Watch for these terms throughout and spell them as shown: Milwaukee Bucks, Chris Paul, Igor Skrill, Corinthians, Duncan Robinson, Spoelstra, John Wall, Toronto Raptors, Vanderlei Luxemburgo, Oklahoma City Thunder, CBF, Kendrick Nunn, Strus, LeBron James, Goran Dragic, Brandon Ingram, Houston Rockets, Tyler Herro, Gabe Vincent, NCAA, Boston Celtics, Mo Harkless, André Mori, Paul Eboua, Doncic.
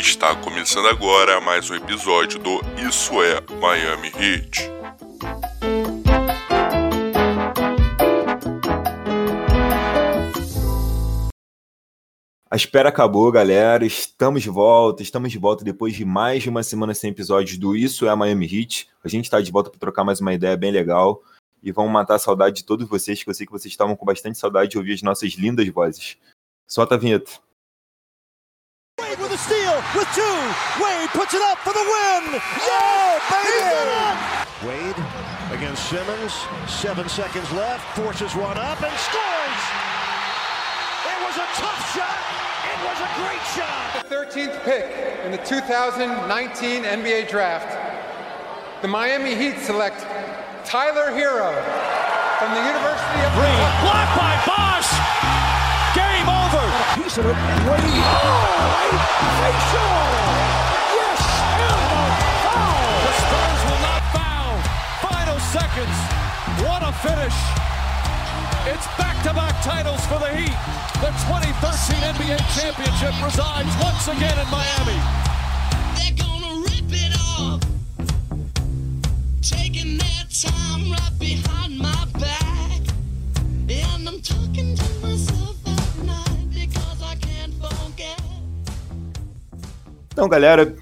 está começando agora mais um episódio do Isso é Miami Heat. A espera acabou, galera. Estamos de volta depois de mais de uma semana sem episódios do Isso é Miami Heat. A gente está de volta para trocar mais uma ideia bem legal e vamos matar a saudade de todos vocês, que eu sei que vocês estavam com bastante saudade de ouvir as nossas lindas vozes. Solta a vinheta. It was a tough shot. It was a great shot. The 13th pick in the 2019 NBA Draft, the Miami Heat select Tyler Herro from the University of Green. Blocked by Bosch. Game over. Piece of it. Yes. Foul. The Spurs will not foul. Final seconds. What a finish. It's back-to-back titles for the Heat. The 2013 NBA Championship resides once again in Miami. They're gonna rip it off. Taking their time right behind my back. And I'm talking to myself at night because I can't forget. Então, galera,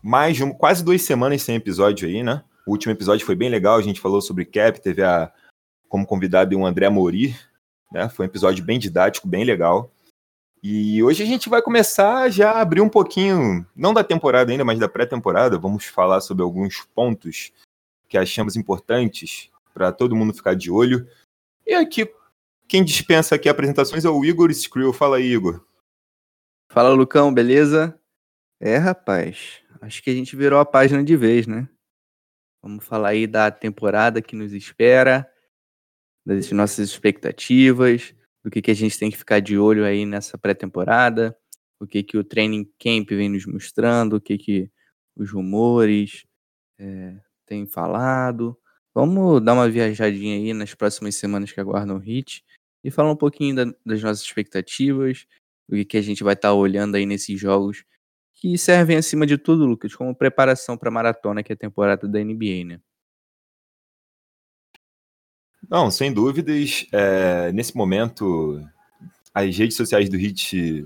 mais de quase 2 semanas sem episódio aí, né? O último episódio foi bem legal, a gente falou sobre cap, teve a... como convidado o André Mori, né? Foi um episódio bem didático, bem legal. E hoje a gente vai começar já a abrir um pouquinho, não da temporada ainda, mas da pré-temporada. Vamos falar sobre alguns pontos que achamos importantes para todo mundo ficar de olho. E aqui, quem dispensa aqui apresentações é o Igor Skrill. Fala aí, Igor. Fala, Lucão, beleza? É, rapaz, acho que a gente virou a página de vez, né? Vamos falar aí da temporada que nos espera, das nossas expectativas, do que a gente tem que ficar de olho aí nessa pré-temporada, o que o training camp vem nos mostrando, o que os rumores têm falado. Vamos dar uma viajadinha aí nas próximas semanas que aguardam o Heat e falar um pouquinho das nossas expectativas, do que a gente vai estar olhando aí nesses jogos que servem, acima de tudo, Lucas, como preparação para a maratona que é a temporada da NBA, né? Não, sem dúvidas, nesse momento as redes sociais do Heat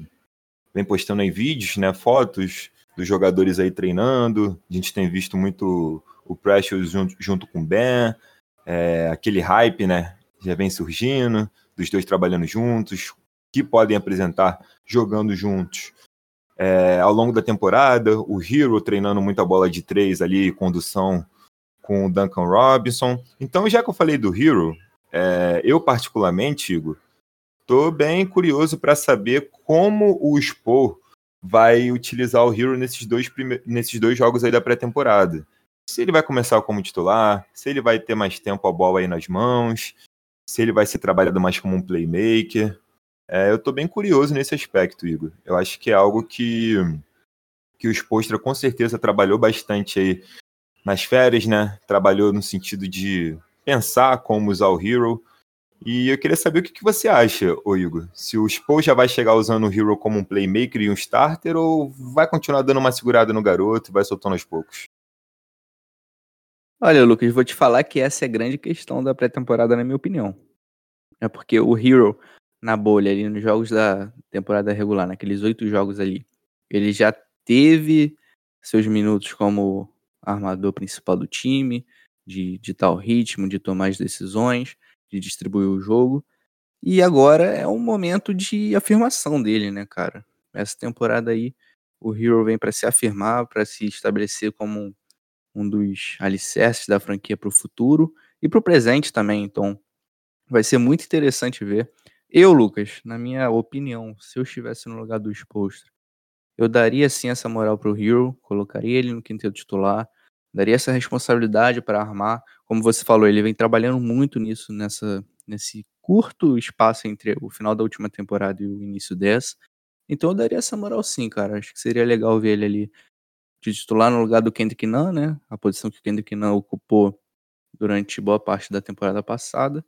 vem postando aí vídeos, né, fotos dos jogadores aí treinando. A gente tem visto muito o Precious junto com o Ben, aquele hype, né, já vem surgindo, dos dois trabalhando juntos, que podem apresentar jogando juntos ao longo da temporada. O Herro treinando muita bola de 3 ali, condução com o Duncan Robinson. Então, já que eu falei do Herro, eu particularmente, Igor, estou bem curioso para saber como o Spo vai utilizar o Herro nesses dois jogos aí da pré-temporada. Se ele vai começar como titular, se ele vai ter mais tempo a bola aí nas mãos, se ele vai ser trabalhado mais como um playmaker. Eu estou bem curioso nesse aspecto, Igor. Eu acho que é algo que o Spoelstra com certeza trabalhou bastante aí nas férias, né? Trabalhou no sentido de pensar como usar o Herro. E eu queria saber o que você acha, ô Igor. Se o Spo já vai chegar usando o Herro como um playmaker e um starter, ou vai continuar dando uma segurada no garoto e vai soltando aos poucos? Olha, Lucas, vou te falar que essa é a grande questão da pré-temporada, na minha opinião. É porque o Herro, na bolha, ali nos jogos da temporada regular, naqueles 8 jogos ali, ele já teve seus minutos como armador principal do time, de tal ritmo, de tomar as decisões, de distribuir o jogo. E agora é um momento de afirmação dele, né, cara? Essa temporada aí, o Herro vem para se afirmar, para se estabelecer como um dos alicerces da franquia para o futuro e para o presente também. Então, vai ser muito interessante ver. Eu, Lucas, na minha opinião, se eu estivesse no lugar do Spoelstra, eu daria sim essa moral pro Herro, colocaria ele no quinteto titular, daria essa responsabilidade para armar. Como você falou, ele vem trabalhando muito nisso, nesse curto espaço entre o final da última temporada e o início dessa. Então eu daria essa moral sim, cara. Acho que seria legal ver ele ali de titular no lugar do Kendrick Nunn, né? A posição que o Kendrick Nunn ocupou durante boa parte da temporada passada.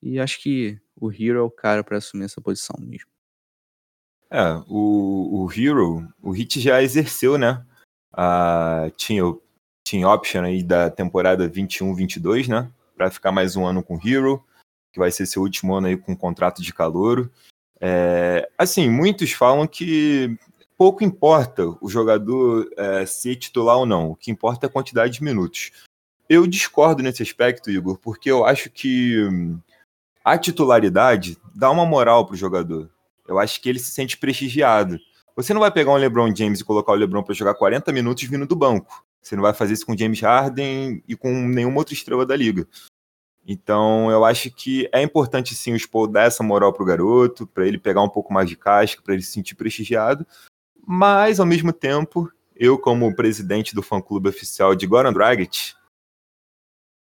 E acho que o Herro é o cara para assumir essa posição mesmo. O Herro, o Heat já exerceu, né? Tinha o team option aí da temporada 21-22, né? Para ficar mais um ano com o Herro, que vai ser seu último ano aí com um contrato de calouro. Assim, muitos falam que pouco importa o jogador ser titular ou não, o que importa é a quantidade de minutos. Eu discordo nesse aspecto, Igor, porque eu acho que a titularidade dá uma moral pro jogador. Eu acho que ele se sente prestigiado. Você não vai pegar um LeBron James e colocar o LeBron para jogar 40 minutos vindo do banco. Você não vai fazer isso com o James Harden e com nenhuma outra estrela da liga. Então, eu acho que é importante, sim, o Spo dar essa moral pro garoto, para ele pegar um pouco mais de casca, para ele se sentir prestigiado. Mas, ao mesmo tempo, eu, como presidente do fã-clube oficial de Goran Dragic,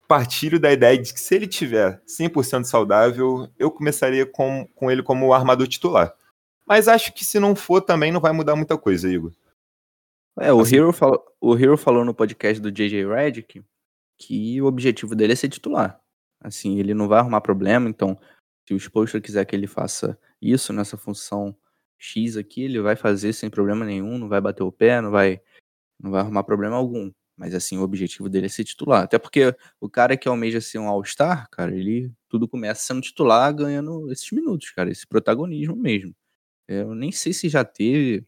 partilho da ideia de que, se ele tiver 100% saudável, eu começaria com ele como armador titular. Mas acho que, se não for, também não vai mudar muita coisa, Igor. O Herro falou no podcast do JJ Redick que o objetivo dele é ser titular. Assim, ele não vai arrumar problema, então, se o Spoelstra quiser que ele faça isso nessa função X aqui, ele vai fazer sem problema nenhum, não vai bater o pé, não vai arrumar problema algum. Mas, assim, o objetivo dele é ser titular. Até porque o cara que almeja ser um all-star, cara, ele tudo começa sendo titular, ganhando esses minutos, cara, esse protagonismo mesmo. Eu nem sei se já teve,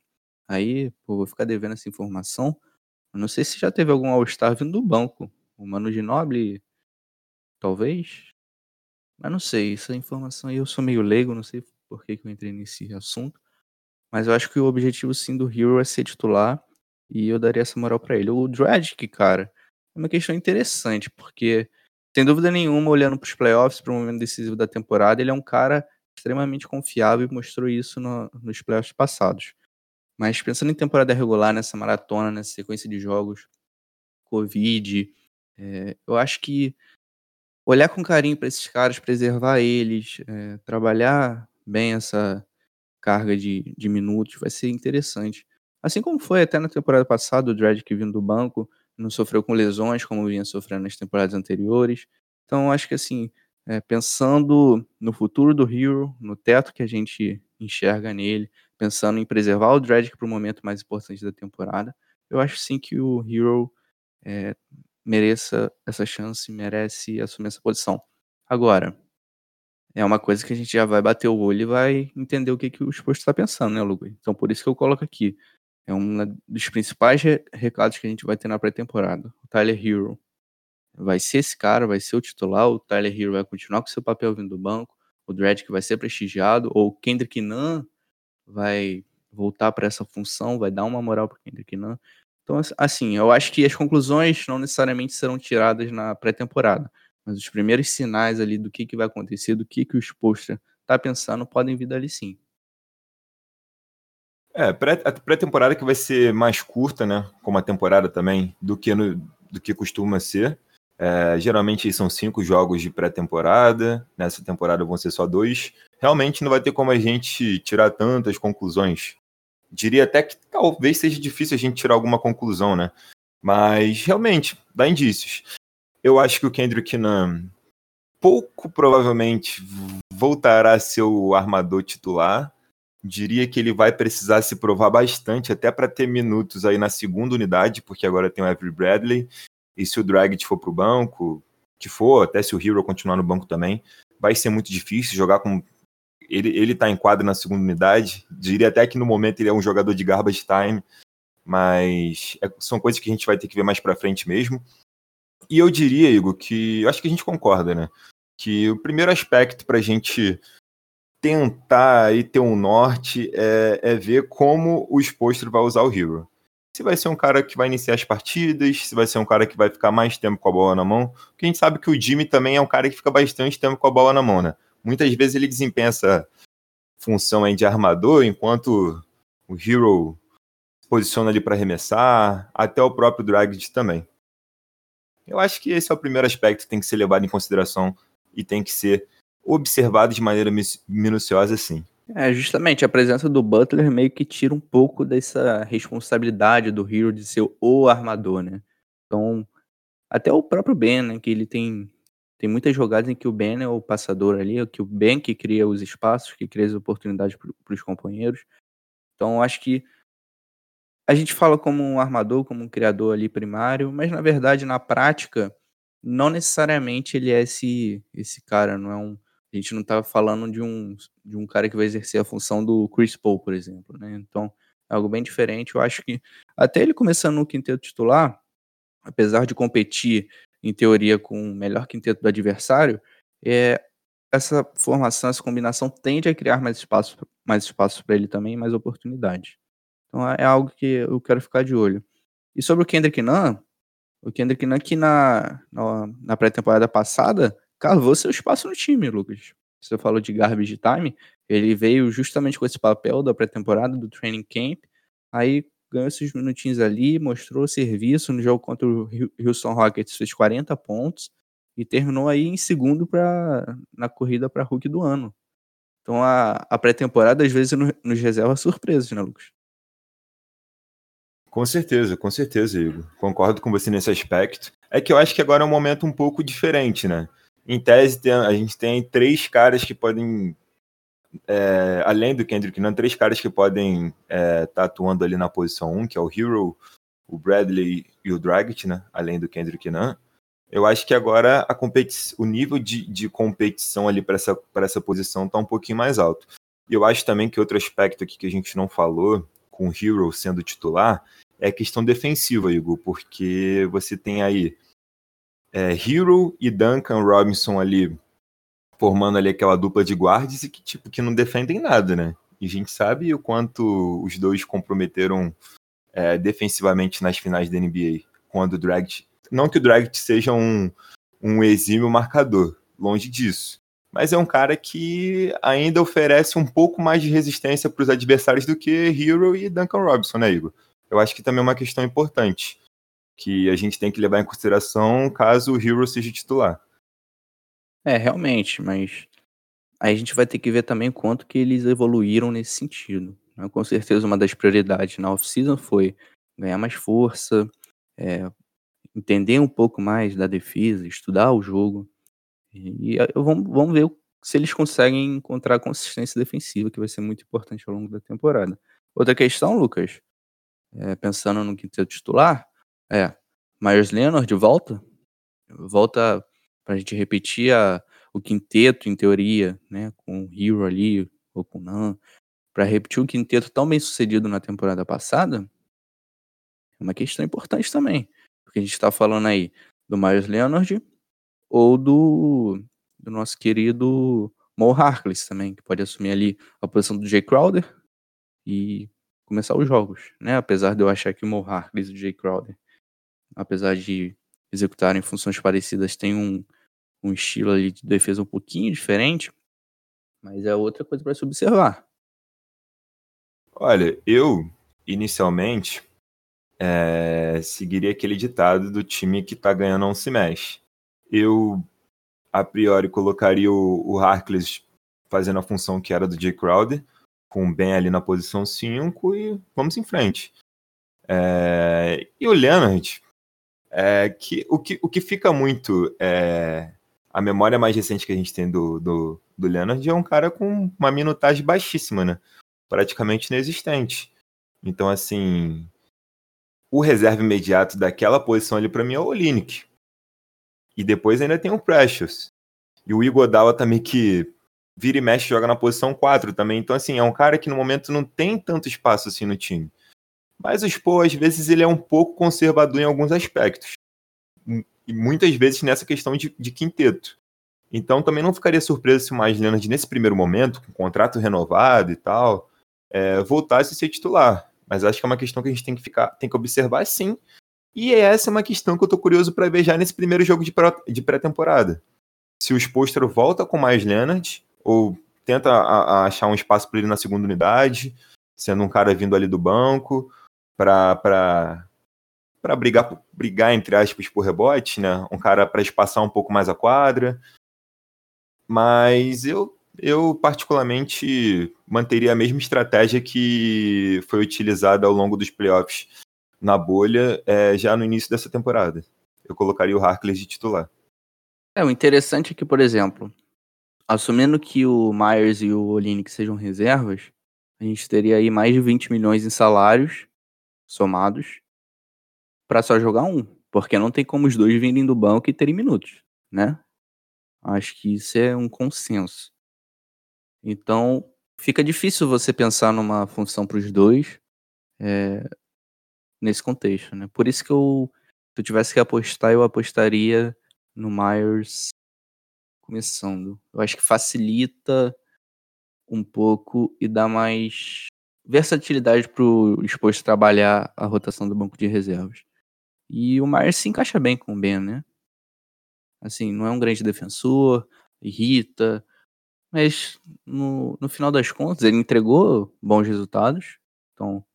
aí, pô, vou ficar devendo essa informação, eu não sei se já teve algum all-star vindo do banco. O Manu Ginobili, talvez, mas não sei, essa informação aí eu sou meio leigo, não sei por que eu entrei nesse assunto, mas eu acho que o objetivo, sim, do Herro é ser titular. E eu daria essa moral pra ele. O Dragic, cara, é uma questão interessante, porque, sem dúvida nenhuma, olhando pros playoffs, pro momento decisivo da temporada, ele é um cara extremamente confiável e mostrou isso nos playoffs passados. Mas pensando em temporada regular, nessa maratona, nessa sequência de jogos, Covid, eu acho que olhar com carinho pra esses caras, preservar eles, trabalhar bem essa carga de minutos, vai ser interessante. Assim como foi até na temporada passada, o Dragic vindo do banco, não sofreu com lesões como vinha sofrendo nas temporadas anteriores. Então, acho que, assim, pensando no futuro do Herro, no teto que a gente enxerga nele, pensando em preservar o Dragic para o momento mais importante da temporada, eu acho, sim, que o Herro mereça essa chance, merece assumir essa posição. Agora, é uma coisa que a gente já vai bater o olho e vai entender o que o Spoelstra está pensando, né, Lugo? Então, por isso que eu coloco aqui. É um dos principais recados que a gente vai ter na pré-temporada. O Tyler Herro vai ser esse cara, vai ser o titular. O Tyler Herro vai continuar com seu papel vindo do banco. O Dragic vai ser prestigiado. Ou o Kendrick Nunn vai voltar para essa função, vai dar uma moral para o Kendrick Nunn. Então, assim, eu acho que as conclusões não necessariamente serão tiradas na pré-temporada. Mas os primeiros sinais ali do que vai acontecer, do que o Spoelstra está pensando, podem vir dali, sim. A pré-temporada que vai ser mais curta, né, como a temporada também, do que costuma ser. Geralmente são 5 jogos de pré-temporada, nessa temporada vão ser só 2. Realmente não vai ter como a gente tirar tantas conclusões. Diria até que talvez seja difícil a gente tirar alguma conclusão, né? Mas realmente dá indícios. Eu acho que o Kendrick Nunn pouco provavelmente voltará a ser o armador titular. Diria que ele vai precisar se provar bastante, até para ter minutos aí na segunda unidade, porque agora tem o Avery Bradley, e se o Dragic for para o banco, até se o Herro continuar no banco também, vai ser muito difícil jogar com... Ele está em quadra na segunda unidade, diria até que no momento ele é um jogador de garbage time, mas são coisas que a gente vai ter que ver mais para frente mesmo. E eu diria, Igor, que... eu acho que a gente concorda, né? Que o primeiro aspecto para a gente tentar e ter um norte é ver como o Spoelstra vai usar o Herro. Se vai ser um cara que vai iniciar as partidas, se vai ser um cara que vai ficar mais tempo com a bola na mão, porque a gente sabe que o Jimmy também é um cara que fica bastante tempo com a bola na mão, né? Muitas vezes ele desempenha essa função aí de armador, enquanto o Herro posiciona ali para arremessar, até o próprio Dragic também. Eu acho que esse é o primeiro aspecto que tem que ser levado em consideração e tem que ser observado de maneira minuciosa, sim. Justamente, a presença do Butler meio que tira um pouco dessa responsabilidade do Herro de ser o armador, né? Então, até o próprio Ben, né, que ele tem muitas jogadas em que o Ben é o passador ali, que o Ben que cria os espaços, que cria as oportunidades para os companheiros. Então, eu acho que a gente fala como um armador, como um criador ali primário, mas, na verdade, na prática, não necessariamente ele é esse cara. Não é um, a gente não está falando de um cara que vai exercer a função do Chris Paul, por exemplo, né? Então, é algo bem diferente. Eu acho que até ele começando no quinteto titular, apesar de competir, em teoria, com o melhor quinteto do adversário, essa formação, essa combinação tende a criar mais espaço para ele também, mais oportunidade. Então é algo que eu quero ficar de olho. E sobre o Kendrick Nunn que na pré-temporada passada cavou seu espaço no time, Lucas. Você falou de garbage time, ele veio justamente com esse papel da pré-temporada, do training camp, aí ganhou esses minutinhos ali, mostrou serviço no jogo contra o Houston Rockets, fez 40 pontos, e terminou aí em segundo na corrida para Rookie do ano. Então a pré-temporada às vezes nos reserva surpresas, né, Lucas? Com certeza, Igor. Concordo com você nesse aspecto. É que eu acho que agora é um momento um pouco diferente, né? Em tese, a gente tem três caras que podem... além do Kendrick Nunn, três caras que podem estar atuando ali na posição 1, que é o Herro, o Bradley e o Dragic, né? Além do Kendrick Nunn. Eu acho que agora o nível de competição ali para essa posição está um pouquinho mais alto. E eu acho também que outro aspecto aqui que a gente não falou, com o Herro sendo titular, é a questão defensiva, Igor, porque você tem aí Herro e Duncan Robinson ali, formando ali aquela dupla de guardas e que não defendem nada, né? E a gente sabe o quanto os dois comprometeram defensivamente nas finais da NBA, quando o Dragic... Não que o Dragic seja um exímio marcador, longe disso. Mas é um cara que ainda oferece um pouco mais de resistência para os adversários do que Herro e Duncan Robinson, né, Igor? Eu acho que também é uma questão importante, que a gente tem que levar em consideração caso o Herro seja titular. Realmente, mas aí a gente vai ter que ver também quanto que eles evoluíram nesse sentido, né? Com certeza uma das prioridades na off-season foi ganhar mais força, entender um pouco mais da defesa, estudar o jogo, e vamos ver se eles conseguem encontrar a consistência defensiva, que vai ser muito importante ao longo da temporada. Outra questão, Lucas, pensando no quinteto titular, Meyers Leonard de volta para a gente repetir o quinteto, em teoria, né, com o Herro ali, ou com o Nunn, para repetir o quinteto tão bem sucedido na temporada passada, é uma questão importante também, porque a gente está falando aí do Meyers Leonard ou do nosso querido Mo Harkless também, que pode assumir ali a posição do Jae Crowder e começar os jogos, né? Apesar de eu achar que o Mo Harkless e o Jae Crowder, apesar de executarem funções parecidas, tem um estilo ali de defesa um pouquinho diferente, mas é outra coisa para se observar. Olha, eu, inicialmente, seguiria aquele ditado do time que está ganhando não se mexe. Eu, a priori, colocaria o Harkless fazendo a função que era do Jae Crowder, com o Ben ali na posição 5, e vamos em frente. E o Leonard... que fica muito a memória mais recente que a gente tem do Leonard é um cara com uma minutagem baixíssima, né? Praticamente inexistente. Então, assim, o reserva imediato daquela posição ali pra mim é o Olynyk, e depois ainda tem o Precious, e o Iguodala também, que vira e mexe joga na posição 4 também. Então, assim, é um cara que no momento não tem tanto espaço assim no time. Mas o Spo, às vezes, ele é um pouco conservador em alguns aspectos. E muitas vezes nessa questão de quinteto. Então, também não ficaria surpreso se o Meyers Leonard, nesse primeiro momento, com o contrato renovado e tal, voltasse a ser titular. Mas acho que é uma questão que a gente tem que observar, sim. E essa é uma questão que eu estou curioso para ver já nesse primeiro jogo de pré-temporada. Se o Spoelstra volta com o Meyers Leonard, ou tenta achar um espaço para ele na segunda unidade, sendo um cara vindo ali do banco... para brigar, entre aspas, por rebote, né? Um cara para espaçar um pouco mais a quadra. Mas eu particularmente manteria a mesma estratégia que foi utilizada ao longo dos playoffs na bolha, já no início dessa temporada. Eu colocaria o Harkless de titular. O interessante é que, por exemplo, assumindo que o Myers e o Olynyk sejam reservas, a gente teria aí mais de 20 milhões em salários somados para só jogar um, porque não tem como os dois virem do banco e terem minutos, né? Acho que isso é um consenso. Então, fica difícil você pensar numa função para os dois nesse contexto, né? Por isso que se eu tivesse que apostar, eu apostaria no Meyers começando. Eu acho que facilita um pouco e dá mais versatilidade para o exposto trabalhar a rotação do banco de reservas. E o Meyers se encaixa bem com o Ben, né? Assim, não é um grande defensor, irrita, mas no final das contas ele entregou bons resultados, então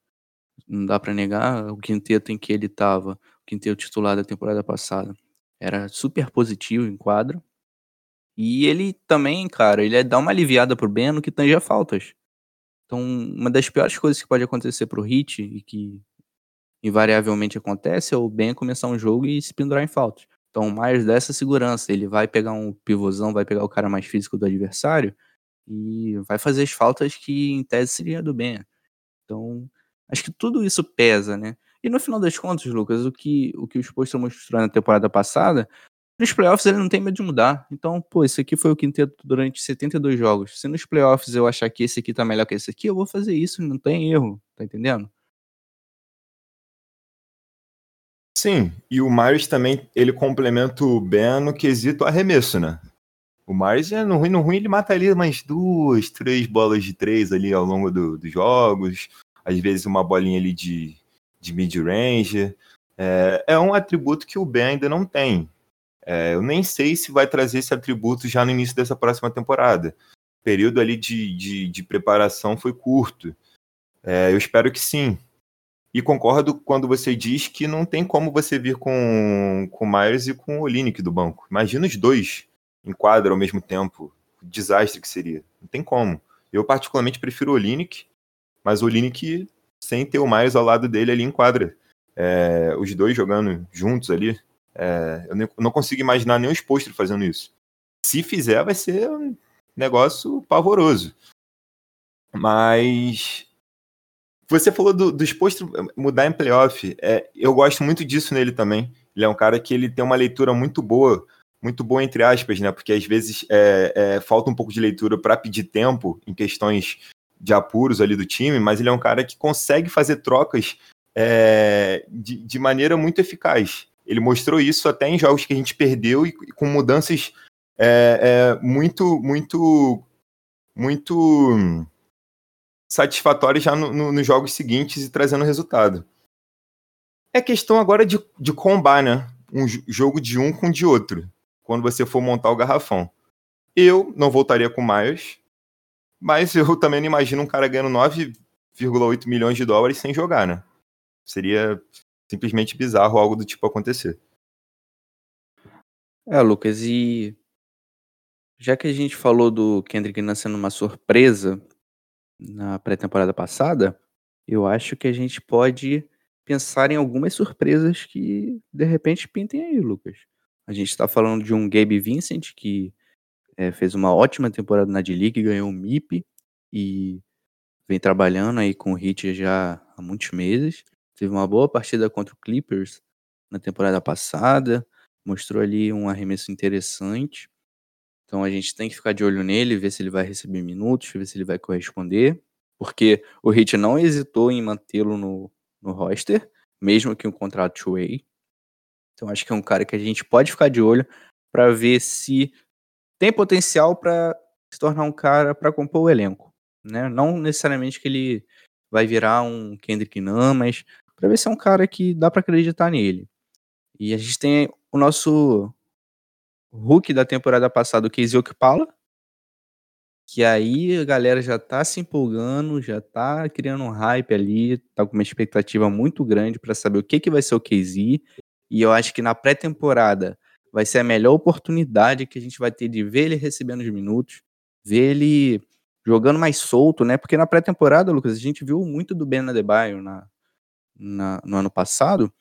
não dá para negar. O quinteto em que ele estava, o quinteto titular da temporada passada, era super positivo em quadro. E ele também, cara, ele dá uma aliviada pro Ben no que tange a faltas. Então, uma das piores coisas que pode acontecer pro Heat, e que invariavelmente acontece, é o Ben começar um jogo e se pendurar em faltas. Então, o Meyers dá essa segurança. Ele vai pegar um pivôzão, vai pegar o cara mais físico do adversário e vai fazer as faltas que, em tese, seria do Ben. Então, acho que tudo isso pesa, né? E no final das contas, Lucas, o que o Spoelstra mostrou na temporada passada, nos playoffs ele não tem medo de mudar. Então, pô, esse aqui foi o quinteto durante 72 jogos. Se nos playoffs eu achar que esse aqui tá melhor que esse aqui, eu vou fazer isso, não tem erro. Tá entendendo? Sim, e o Meyers também, ele complementa o Ben no quesito arremesso, né? O Meyers, no ruim, ele mata ali mais 2, 3 bolas de 3 ali ao longo dos jogos. Às vezes uma bolinha ali de mid-range. É um atributo que o Ben ainda não tem. Eu nem sei se vai trazer esse atributo já no início dessa próxima temporada. O período ali de preparação foi curto. Eu espero que sim. E concordo quando você diz que não tem como você vir com o Meyers e com o Olynyk do banco. Imagina os dois em quadra ao mesmo tempo. O desastre que seria. Não tem como. Eu particularmente prefiro o Olynyk, mas o Olynyk sem ter o Meyers ao lado dele ali em quadra. Os dois jogando juntos ali. Eu não consigo imaginar nenhum exposto fazendo isso. Se fizer, vai ser um negócio pavoroso. Mas você falou do exposto mudar em playoff. Eu gosto muito disso nele também. Ele é um cara que ele tem uma leitura muito boa entre aspas, né? Porque às vezes falta um pouco de leitura para pedir tempo em questões de apuros ali do time, mas ele é um cara que consegue fazer trocas de maneira muito eficaz. Ele mostrou isso até em jogos que a gente perdeu e com mudanças muito satisfatórias já nos jogos seguintes e trazendo resultado. É questão agora de combinar, né? Um jogo de um com de outro, quando você for montar o garrafão. Eu não voltaria com o Meyers, mas eu também não imagino um cara ganhando 9,8 milhões de dólares sem jogar, né? Seria simplesmente bizarro algo do tipo acontecer. Lucas, e já que a gente falou do Kendrick Nunn sendo uma surpresa na pré-temporada passada, eu acho que a gente pode pensar em algumas surpresas que de repente pintem aí, Lucas. A gente está falando de um Gabe Vincent que fez uma ótima temporada na D-League, ganhou um MIP e vem trabalhando aí com o Heat já há muitos meses. Teve uma boa partida contra o Clippers na temporada passada. Mostrou ali um arremesso interessante. Então a gente tem que ficar de olho nele, ver se ele vai receber minutos, ver se ele vai corresponder. Porque o Heat não hesitou em mantê-lo no roster, mesmo que um contrato two-way. Então acho que é um cara que a gente pode ficar de olho para ver se tem potencial para se tornar um cara para compor o elenco, né? Não necessariamente que ele vai virar um Kendrick Nunn, mas para ver se é um cara que dá para acreditar nele. E a gente tem o nosso Hulk da temporada passada, o Keyshawn Okpala, que aí a galera já tá se empolgando, já tá criando um hype ali, tá com uma expectativa muito grande para saber o que vai ser o Keyshawn. E eu acho que na pré-temporada vai ser a melhor oportunidade que a gente vai ter de ver ele recebendo os minutos, ver ele jogando mais solto, né? Porque na pré-temporada, Lucas, a gente viu muito do Ben Adebayo no ano passado,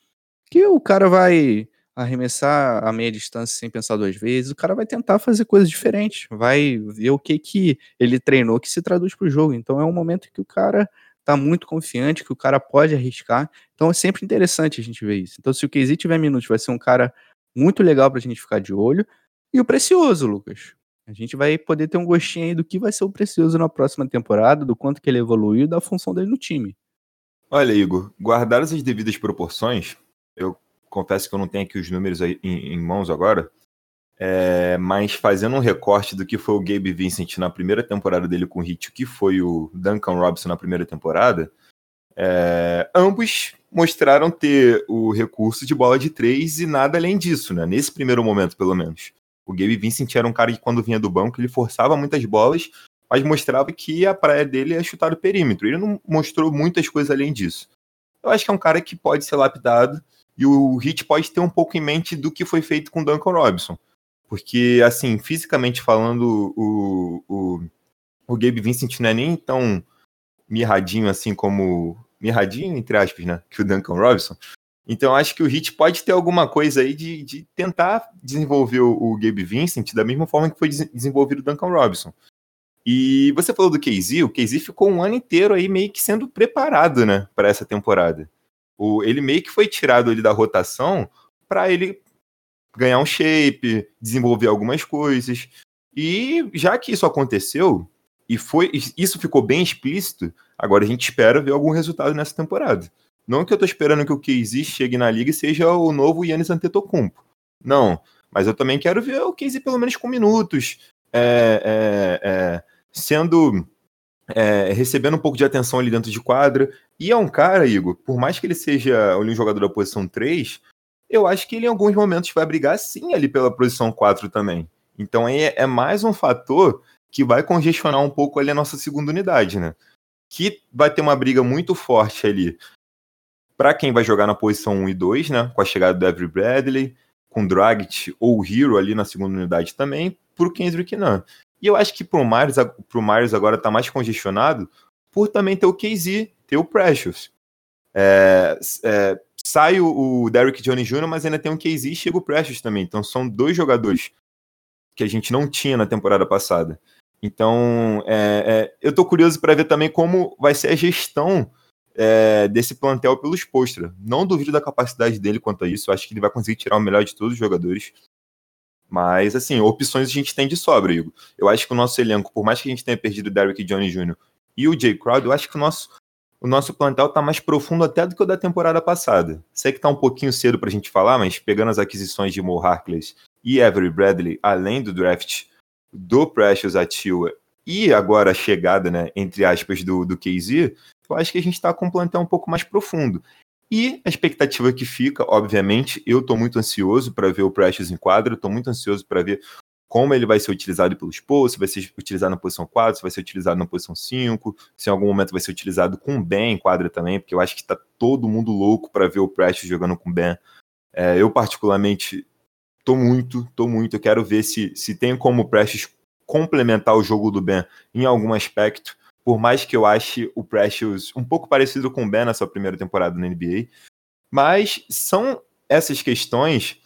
que o cara vai arremessar a meia distância sem pensar duas vezes, o cara vai tentar fazer coisas diferentes, vai ver o que ele treinou que se traduz para o jogo. Então é um momento que o cara está muito confiante, que o cara pode arriscar. Então é sempre interessante a gente ver isso. Então se o KZ tiver minutos, vai ser um cara muito legal para a gente ficar de olho. E o Precioso, Lucas. A gente vai poder ter um gostinho aí do que vai ser o Precioso na próxima temporada, do quanto que ele evoluiu e da função dele no time. Olha, Igor, guardadas as devidas proporções, eu confesso que eu não tenho aqui os números aí em mãos agora, mas fazendo um recorte do que foi o Gabe Vincent na primeira temporada dele com o Heat, que foi o Duncan Robinson na primeira temporada, ambos mostraram ter o recurso de bola de três e nada além disso, né? Nesse primeiro momento, pelo menos. O Gabe Vincent era um cara que, quando vinha do banco, ele forçava muitas bolas, mas mostrava que a praia dele é chutar o perímetro. Ele não mostrou muitas coisas além disso. Eu acho que é um cara que pode ser lapidado, e o Heat pode ter um pouco em mente do que foi feito com o Duncan Robinson. Porque, assim, fisicamente falando, o Gabe Vincent não é nem tão mirradinho assim como... mirradinho, entre aspas, né? Que o Duncan Robinson. Então, eu acho que o Heat pode ter alguma coisa aí de tentar desenvolver o Gabe Vincent da mesma forma que foi desenvolvido o Duncan Robinson. E você falou do KZ, o KZ ficou um ano inteiro aí meio que sendo preparado, né, para essa temporada. Ele meio que foi tirado ali da rotação para ele ganhar um shape, desenvolver algumas coisas. E já que isso aconteceu, isso ficou bem explícito, agora a gente espera ver algum resultado nessa temporada. Não que eu tô esperando que o KZ chegue na liga e seja o novo Giannis Antetokounmpo. Não, mas eu também quero ver o KZ pelo menos com minutos, recebendo um pouco de atenção ali dentro de quadra. E é um cara, Igor, por mais que ele seja um jogador da posição 3, eu acho que ele em alguns momentos vai brigar sim ali pela posição 4 também. Então é mais um fator que vai congestionar um pouco ali a nossa segunda unidade, né? Que vai ter uma briga muito forte ali para quem vai jogar na posição 1 e 2, né? Com a chegada do Avery Bradley, com Dragic ou Herro ali na segunda unidade também, pro Kendrick Nunn. E eu acho que pro Myers agora tá mais congestionado por também ter o KZ, ter o Precious. Sai o Derrick Jones Jr., mas ainda tem o KZ e chega o Precious também. Então são dois jogadores que a gente não tinha na temporada passada. Então eu tô curioso para ver também como vai ser a gestão desse plantel pelo Spoelstra. Não duvido da capacidade dele quanto a isso. Eu acho que ele vai conseguir tirar o melhor de todos os jogadores. Mas, assim, opções a gente tem de sobra, Igor. Eu acho que o nosso elenco, por mais que a gente tenha perdido o Derrick Jones Jr. e o Jae Crowder, eu acho que o nosso plantel tá mais profundo até do que o da temporada passada. Sei que tá um pouquinho cedo pra gente falar, mas pegando as aquisições de Mo Harkless e Avery Bradley, além do draft do Precious Achiuwa e agora a chegada, né, entre aspas, do KZ, eu acho que a gente tá com um plantel um pouco mais profundo. E a expectativa que fica, obviamente, eu estou muito ansioso para ver o Precious em quadra, estou muito ansioso para ver como ele vai ser utilizado pelos Spurs, se vai ser utilizado na posição 4, se vai ser utilizado na posição 5, se em algum momento vai ser utilizado com o Ben em quadra também, porque eu acho que está todo mundo louco para ver o Precious jogando com o Ben. Eu, particularmente, estou muito, eu quero ver se tem como o Precious complementar o jogo do Ben em algum aspecto. Por mais que eu ache o Precious um pouco parecido com o Ben na sua primeira temporada na NBA. Mas são essas questões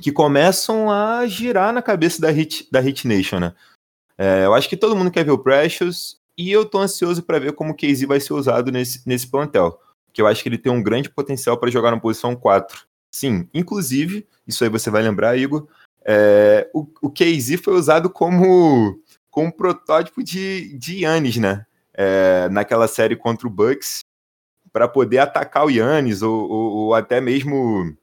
que começam a girar na cabeça da Heat Nation, né? Eu acho que todo mundo quer ver o Precious e eu tô ansioso para ver como o KZ vai ser usado nesse plantel. Porque eu acho que ele tem um grande potencial para jogar na posição 4. Sim, inclusive, isso aí você vai lembrar, Igor, o KZ foi usado com um protótipo de Giannis, né? Naquela série contra o Bucks, para poder atacar o Giannis, ou até mesmo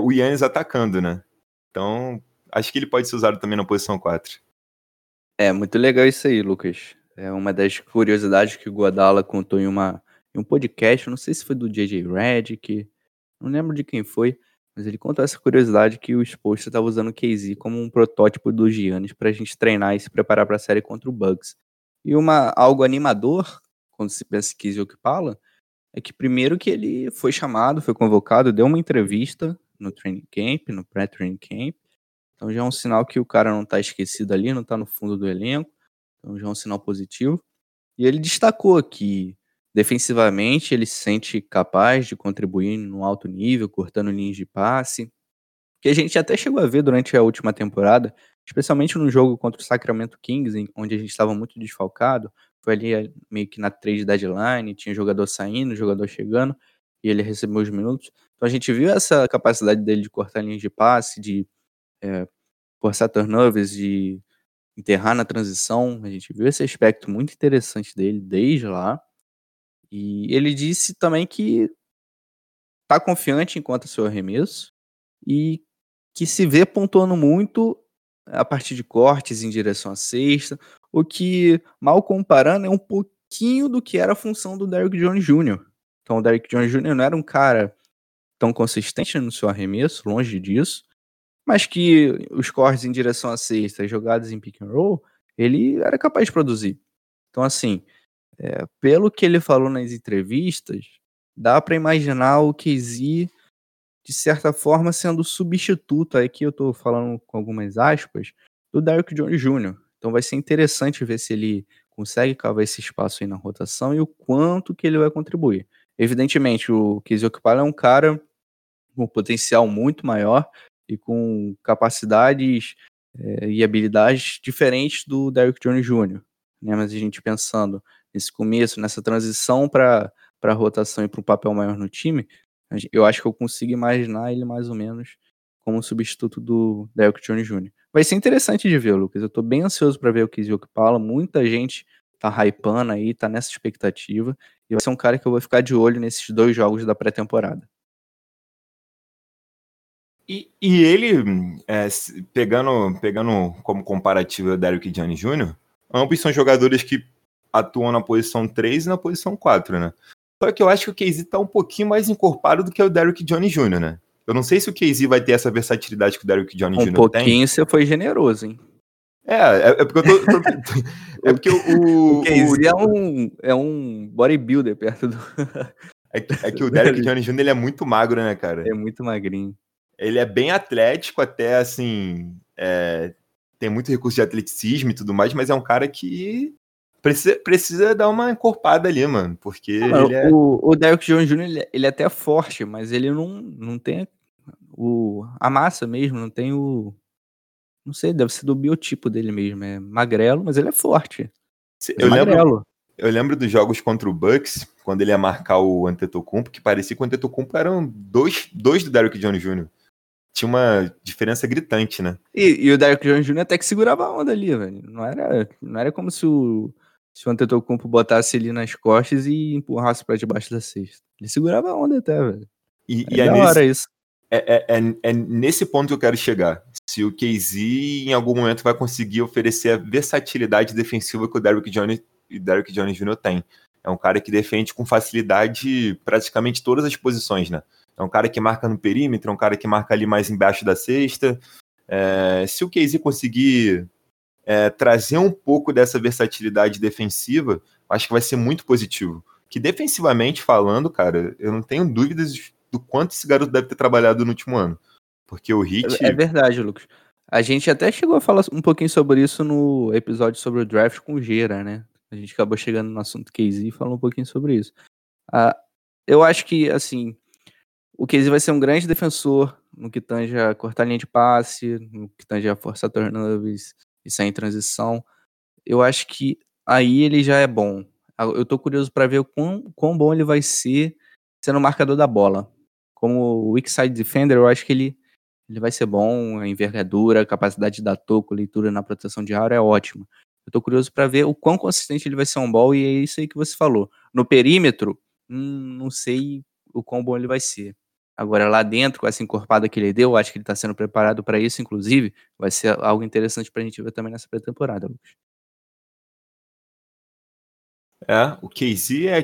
o Giannis atacando, né? Então, acho que ele pode ser usado também na posição 4. É, muito legal isso aí, Lucas. É uma das curiosidades que o Iguodala contou em um podcast, não sei se foi do JJ Redick, não lembro de quem foi, mas ele conta essa curiosidade que o Spoelstra estava usando o KZ como um protótipo do Giannis para a gente treinar e se preparar para a série contra o Bucks. E algo animador, quando se pensa em KZ Okpala, é que primeiro que ele foi chamado, foi convocado, deu uma entrevista no training camp, no pré-training camp. Então já é um sinal que o cara não está esquecido ali, não está no fundo do elenco. Então já é um sinal positivo. E ele destacou que Defensivamente, ele se sente capaz de contribuir num alto nível, cortando linhas de passe, que a gente até chegou a ver durante a última temporada, especialmente no jogo contra o Sacramento Kings, onde a gente estava muito desfalcado. Foi ali meio que na trade deadline, tinha jogador saindo, jogador chegando, e ele recebeu os minutos. Então a gente viu essa capacidade dele de cortar linhas de passe, de forçar turnovers, de enterrar na transição. A gente viu esse aspecto muito interessante dele desde lá. E ele disse também que está confiante enquanto seu arremesso e que se vê pontuando muito a partir de cortes em direção à cesta, o que, mal comparando, é um pouquinho do que era a função do Derrick Jones Jr. Então o Derrick Jones Jr. não era um cara tão consistente no seu arremesso, longe disso, mas que os cortes em direção à cesta, jogadas em pick and roll, ele era capaz de produzir. Então assim... pelo que ele falou nas entrevistas, dá para imaginar o KZ, de certa forma, sendo substituto, aqui eu estou falando com algumas aspas, do Derrick Jones Jr. Então vai ser interessante ver se ele consegue cavar esse espaço aí na rotação e o quanto que ele vai contribuir. Evidentemente, o KZ Okpala é um cara com potencial muito maior e com capacidades e habilidades diferentes do Derrick Jones Jr., né? Mas a gente pensando... nesse começo, nessa transição para a rotação e para um papel maior no time, eu acho que eu consigo imaginar ele mais ou menos como substituto do Derrick Jones Jr. Vai ser interessante de ver, Lucas. Eu estou bem ansioso para ver o Keyshawn Okpala. Muita gente tá hypando aí, tá nessa expectativa. E vai ser um cara que eu vou ficar de olho nesses dois jogos da pré-temporada. E ele, pegando como comparativo o Derrick Jones Jr., ambos são jogadores que atuam na posição 3 e na posição 4, né? Só que eu acho que o KZ tá um pouquinho mais encorpado do que o Derrick Jones Jr., né? Eu não sei se o KZ vai ter essa versatilidade que o Derrick Jones Jr. tem. Um pouquinho você foi generoso, hein? É porque eu tô... é porque o KZ é um bodybuilder perto do... é que o Derrick Jones Jr. ele é muito magro, né, cara? É muito magrinho. Ele é bem atlético até, assim... tem muito recurso de atleticismo e tudo mais, mas é um cara que... Precisa dar uma encorpada ali, mano, porque... O Derrick Jones Jr., ele é até forte, mas ele não tem a massa mesmo, não tem o... Não sei, deve ser do biotipo dele mesmo, é magrelo, mas ele é forte. Eu lembro dos jogos contra o Bucks, quando ele ia marcar o Antetokounmpo, que parecia que o Antetokounmpo eram dois do Derrick Jones Jr., tinha uma diferença gritante, né? E o Derrick Jones Jr. até que segurava a onda ali, velho. Não era como se o Antetokounmpo botasse ele nas costas e empurrasse pra debaixo da cesta. Ele segurava a onda até, velho. É nesse ponto que eu quero chegar. Se o KZ em algum momento vai conseguir oferecer a versatilidade defensiva que o Derrick Jones Jr. tem. É um cara que defende com facilidade praticamente todas as posições, né? É um cara que marca no perímetro, é um cara que marca ali mais embaixo da cesta. Se o KZ conseguir... trazer um pouco dessa versatilidade defensiva, acho que vai ser muito positivo. Que defensivamente falando, cara, eu não tenho dúvidas do quanto esse garoto deve ter trabalhado no último ano. Porque o Heat... É verdade, Lucas. A gente até chegou a falar um pouquinho sobre isso no episódio sobre o draft com o Gera, né? A gente acabou chegando no assunto KZ e falou um pouquinho sobre isso. Eu acho que, assim, o KZ vai ser um grande defensor no que tange a cortar linha de passe, no que tange a forçar turnovers, isso aí em transição, eu acho que aí ele já é bom. Eu tô curioso para ver quão bom ele vai ser sendo marcador da bola. Como o weak side defender, eu acho que ele vai ser bom, a envergadura, a capacidade de dar toco, leitura na proteção de aro é ótima. Eu tô curioso para ver o quão consistente ele vai ser on ball, e é isso aí que você falou. No perímetro, não sei o quão bom ele vai ser. Agora, lá dentro, com essa encorpada que ele deu, acho que ele está sendo preparado para isso, inclusive. Vai ser algo interessante para a gente ver também nessa pré-temporada, Lucas. O KZ é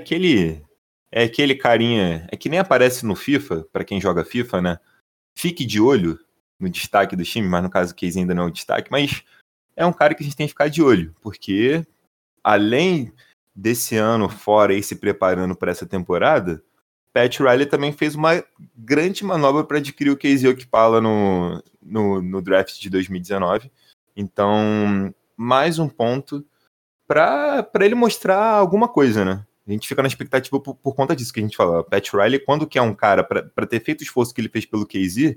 aquele carinha... É que nem aparece no FIFA, para quem joga FIFA, né? Fique de olho no destaque do time, mas no caso o KZ ainda não é o destaque, mas é um cara que a gente tem que ficar de olho, porque além desse ano fora e se preparando para essa temporada... Pat Riley também fez uma grande manobra para adquirir o Keyshawn Okpala no draft de 2019. Então, mais um ponto para ele mostrar alguma coisa, né? A gente fica na expectativa por conta disso que a gente fala. Pat Riley, quando que é um cara, para ter feito o esforço que ele fez pelo KZ,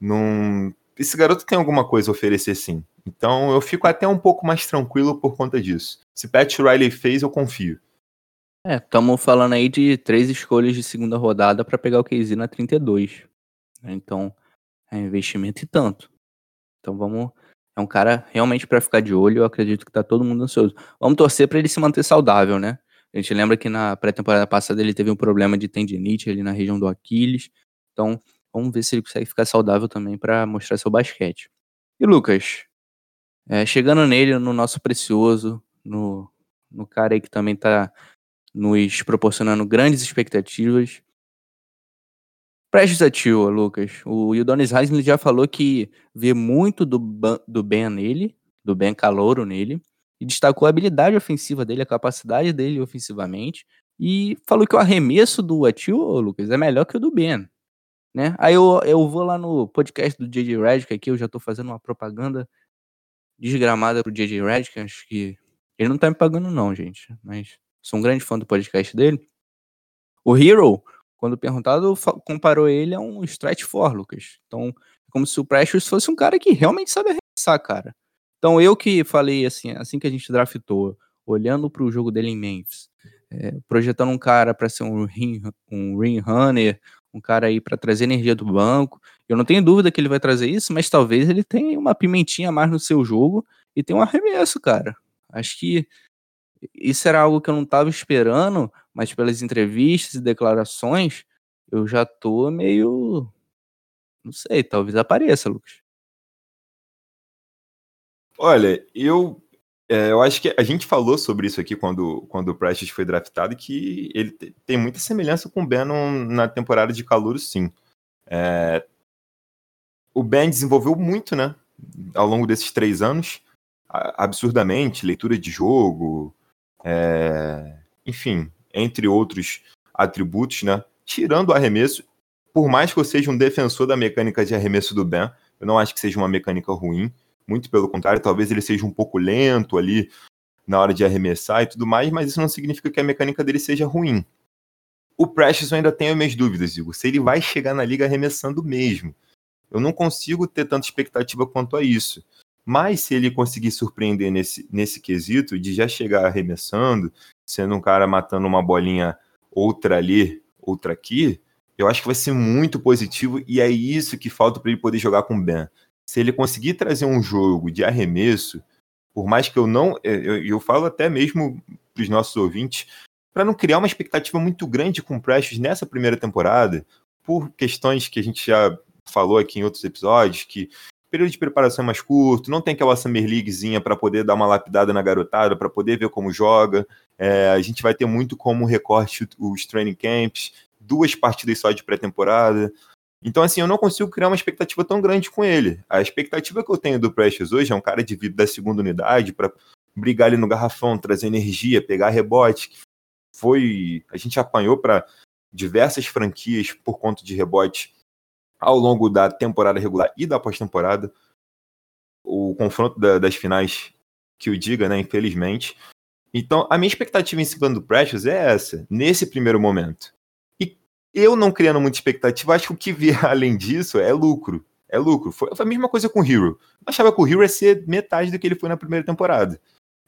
não... esse garoto tem alguma coisa a oferecer, sim. Então eu fico até um pouco mais tranquilo por conta disso. Se Pat Riley fez, eu confio. Estamos falando aí de 3 escolhas de segunda rodada para pegar o KZ na 32. Então, é investimento e tanto. Então vamos... É um cara realmente para ficar de olho. Eu acredito que tá todo mundo ansioso. Vamos torcer para ele se manter saudável, né? A gente lembra que na pré-temporada passada ele teve um problema de tendinite ali na região do Aquiles. Então, vamos ver se ele consegue ficar saudável também para mostrar seu basquete. E Lucas, chegando nele, no nosso precioso, no cara aí que também tá nos proporcionando grandes expectativas. Precious Achiuwa, Lucas. O Udonis Haslem já falou que vê muito do Ben nele, do Ben calouro nele, e destacou a habilidade ofensiva dele, a capacidade dele ofensivamente, e falou que o arremesso do Achiuwa, Lucas, é melhor que o do Ben, né? Aí eu vou lá no podcast do JJ Redick aqui, eu já tô fazendo uma propaganda desgramada pro JJ Redick, acho que ele não tá me pagando não, gente, mas sou um grande fã do podcast dele. O Herro, quando perguntado, comparou ele a um stretch four, Lucas. Então, como se o Precious fosse um cara que realmente sabe arremessar, cara. Então, eu que falei assim que a gente draftou, olhando para o jogo dele em Memphis, projetando um cara para ser um ring runner, um cara aí para trazer energia do banco. Eu não tenho dúvida que ele vai trazer isso, mas talvez ele tenha uma pimentinha a mais no seu jogo e tenha um arremesso, cara. Acho que isso era algo que eu não estava esperando, mas pelas entrevistas e declarações, eu já tô meio... Não sei, talvez apareça, Lucas. Olha, eu acho que a gente falou sobre isso aqui quando o Precious foi draftado, que ele tem muita semelhança com o Ben na temporada de calouro, sim. O Ben desenvolveu muito, né, ao longo desses 3 anos, absurdamente, leitura de jogo, enfim... entre outros atributos, né? Tirando o arremesso, por mais que eu seja um defensor da mecânica de arremesso do Ben, eu não acho que seja uma mecânica ruim, muito pelo contrário, talvez ele seja um pouco lento ali na hora de arremessar e tudo mais, mas isso não significa que a mecânica dele seja ruim. O Precious eu ainda tenho minhas dúvidas, Igor, se ele vai chegar na liga arremessando mesmo. Eu não consigo ter tanta expectativa quanto a isso. Mas se ele conseguir surpreender nesse quesito de já chegar arremessando, sendo um cara matando uma bolinha, outra ali, outra aqui, eu acho que vai ser muito positivo e é isso que falta para ele poder jogar com o Ben. Se ele conseguir trazer um jogo de arremesso, por mais que eu não... Eu falo até mesmo para os nossos ouvintes, para não criar uma expectativa muito grande com o Precious nessa primeira temporada, por questões que a gente já falou aqui em outros episódios, que período de preparação é mais curto, não tem aquela Summer Leaguezinha para poder dar uma lapidada na garotada, para poder ver como joga. A gente vai ter muito como recorte os training camps, 2 partidas só de pré-temporada. Então, assim, eu não consigo criar uma expectativa tão grande com ele. A expectativa que eu tenho do Precious hoje é um cara de vida da segunda unidade para brigar ali no garrafão, trazer energia, pegar rebote. A gente apanhou para diversas franquias por conta de rebote ao longo da temporada regular e da pós-temporada. O confronto das finais, que o diga, né, infelizmente. Então, a minha expectativa em cima do Precious é essa, nesse primeiro momento. E eu não criando muita expectativa, acho que o que vier além disso é lucro. É lucro. Foi a mesma coisa com o Herro. Eu achava que o Herro ia ser metade do que ele foi na primeira temporada.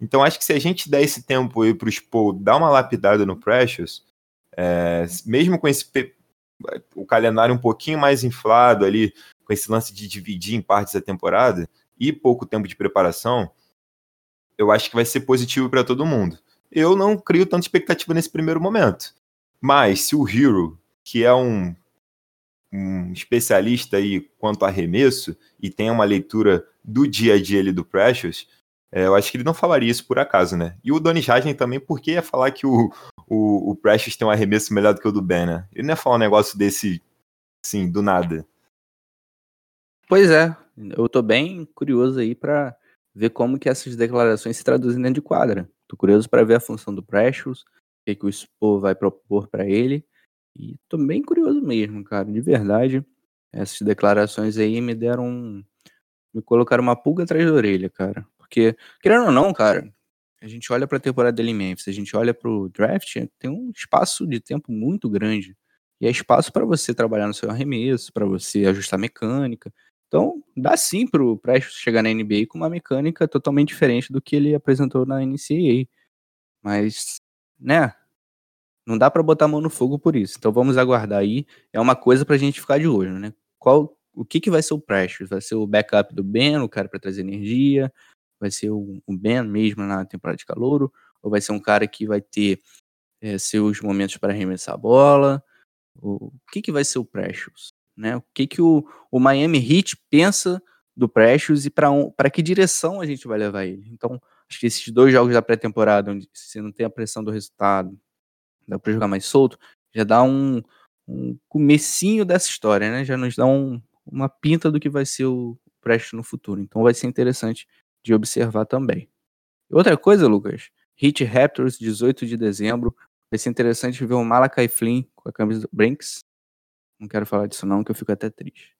Então, acho que se a gente der esse tempo aí para o Spo dar uma lapidada no Precious, mesmo com esse... o calendário um pouquinho mais inflado ali, com esse lance de dividir em partes a temporada e pouco tempo de preparação, eu acho que vai ser positivo para todo mundo. Eu não crio tanta expectativa nesse primeiro momento, mas se o Herro, que é um especialista aí quanto a arremesso e tem uma leitura do dia a dia ali do Precious, eu acho que ele não falaria isso por acaso, né? E o Udonis Haslem também, porque ia falar que o Precious tem um arremesso melhor do que o do Ben, né? Ele não ia falar um negócio desse, assim, do nada. Pois é, eu tô bem curioso aí pra ver como que essas declarações se traduzem dentro de quadra. Tô curioso pra ver a função do Precious, o que o Spo vai propor pra ele, e tô bem curioso mesmo, cara, de verdade. Essas declarações aí me colocaram uma pulga atrás da orelha, cara. Porque, querendo ou não, cara, a gente olha para a temporada dele em Memphis, a gente olha para o draft, tem um espaço de tempo muito grande. E é espaço para você trabalhar no seu arremesso, para você ajustar a mecânica. Então, dá sim para o Precious chegar na NBA com uma mecânica totalmente diferente do que ele apresentou na NCAA. Mas, né, não dá para botar a mão no fogo por isso. Então, vamos aguardar aí. É uma coisa para a gente ficar de olho, né? O que vai ser o Precious? Vai ser o backup do Ben, o cara para trazer energia? Vai ser o Ben mesmo na temporada de calouro? Ou vai ser um cara que vai ter seus momentos para arremessar a bola? O que vai ser o Precious, né? O que o Miami Heat pensa do Precious e para que direção a gente vai levar ele? Então, acho que esses dois jogos da pré-temporada, onde você não tem a pressão do resultado, dá para jogar mais solto, já dá um comecinho dessa história, né? Já nos dá uma pinta do que vai ser o Precious no futuro. Então, vai ser interessante de observar também. Outra coisa, Lucas, Heat Raptors, 18 de dezembro, vai ser interessante ver o Malachi Flynn com a camisa do Brinks. Não quero falar disso não, que eu fico até triste.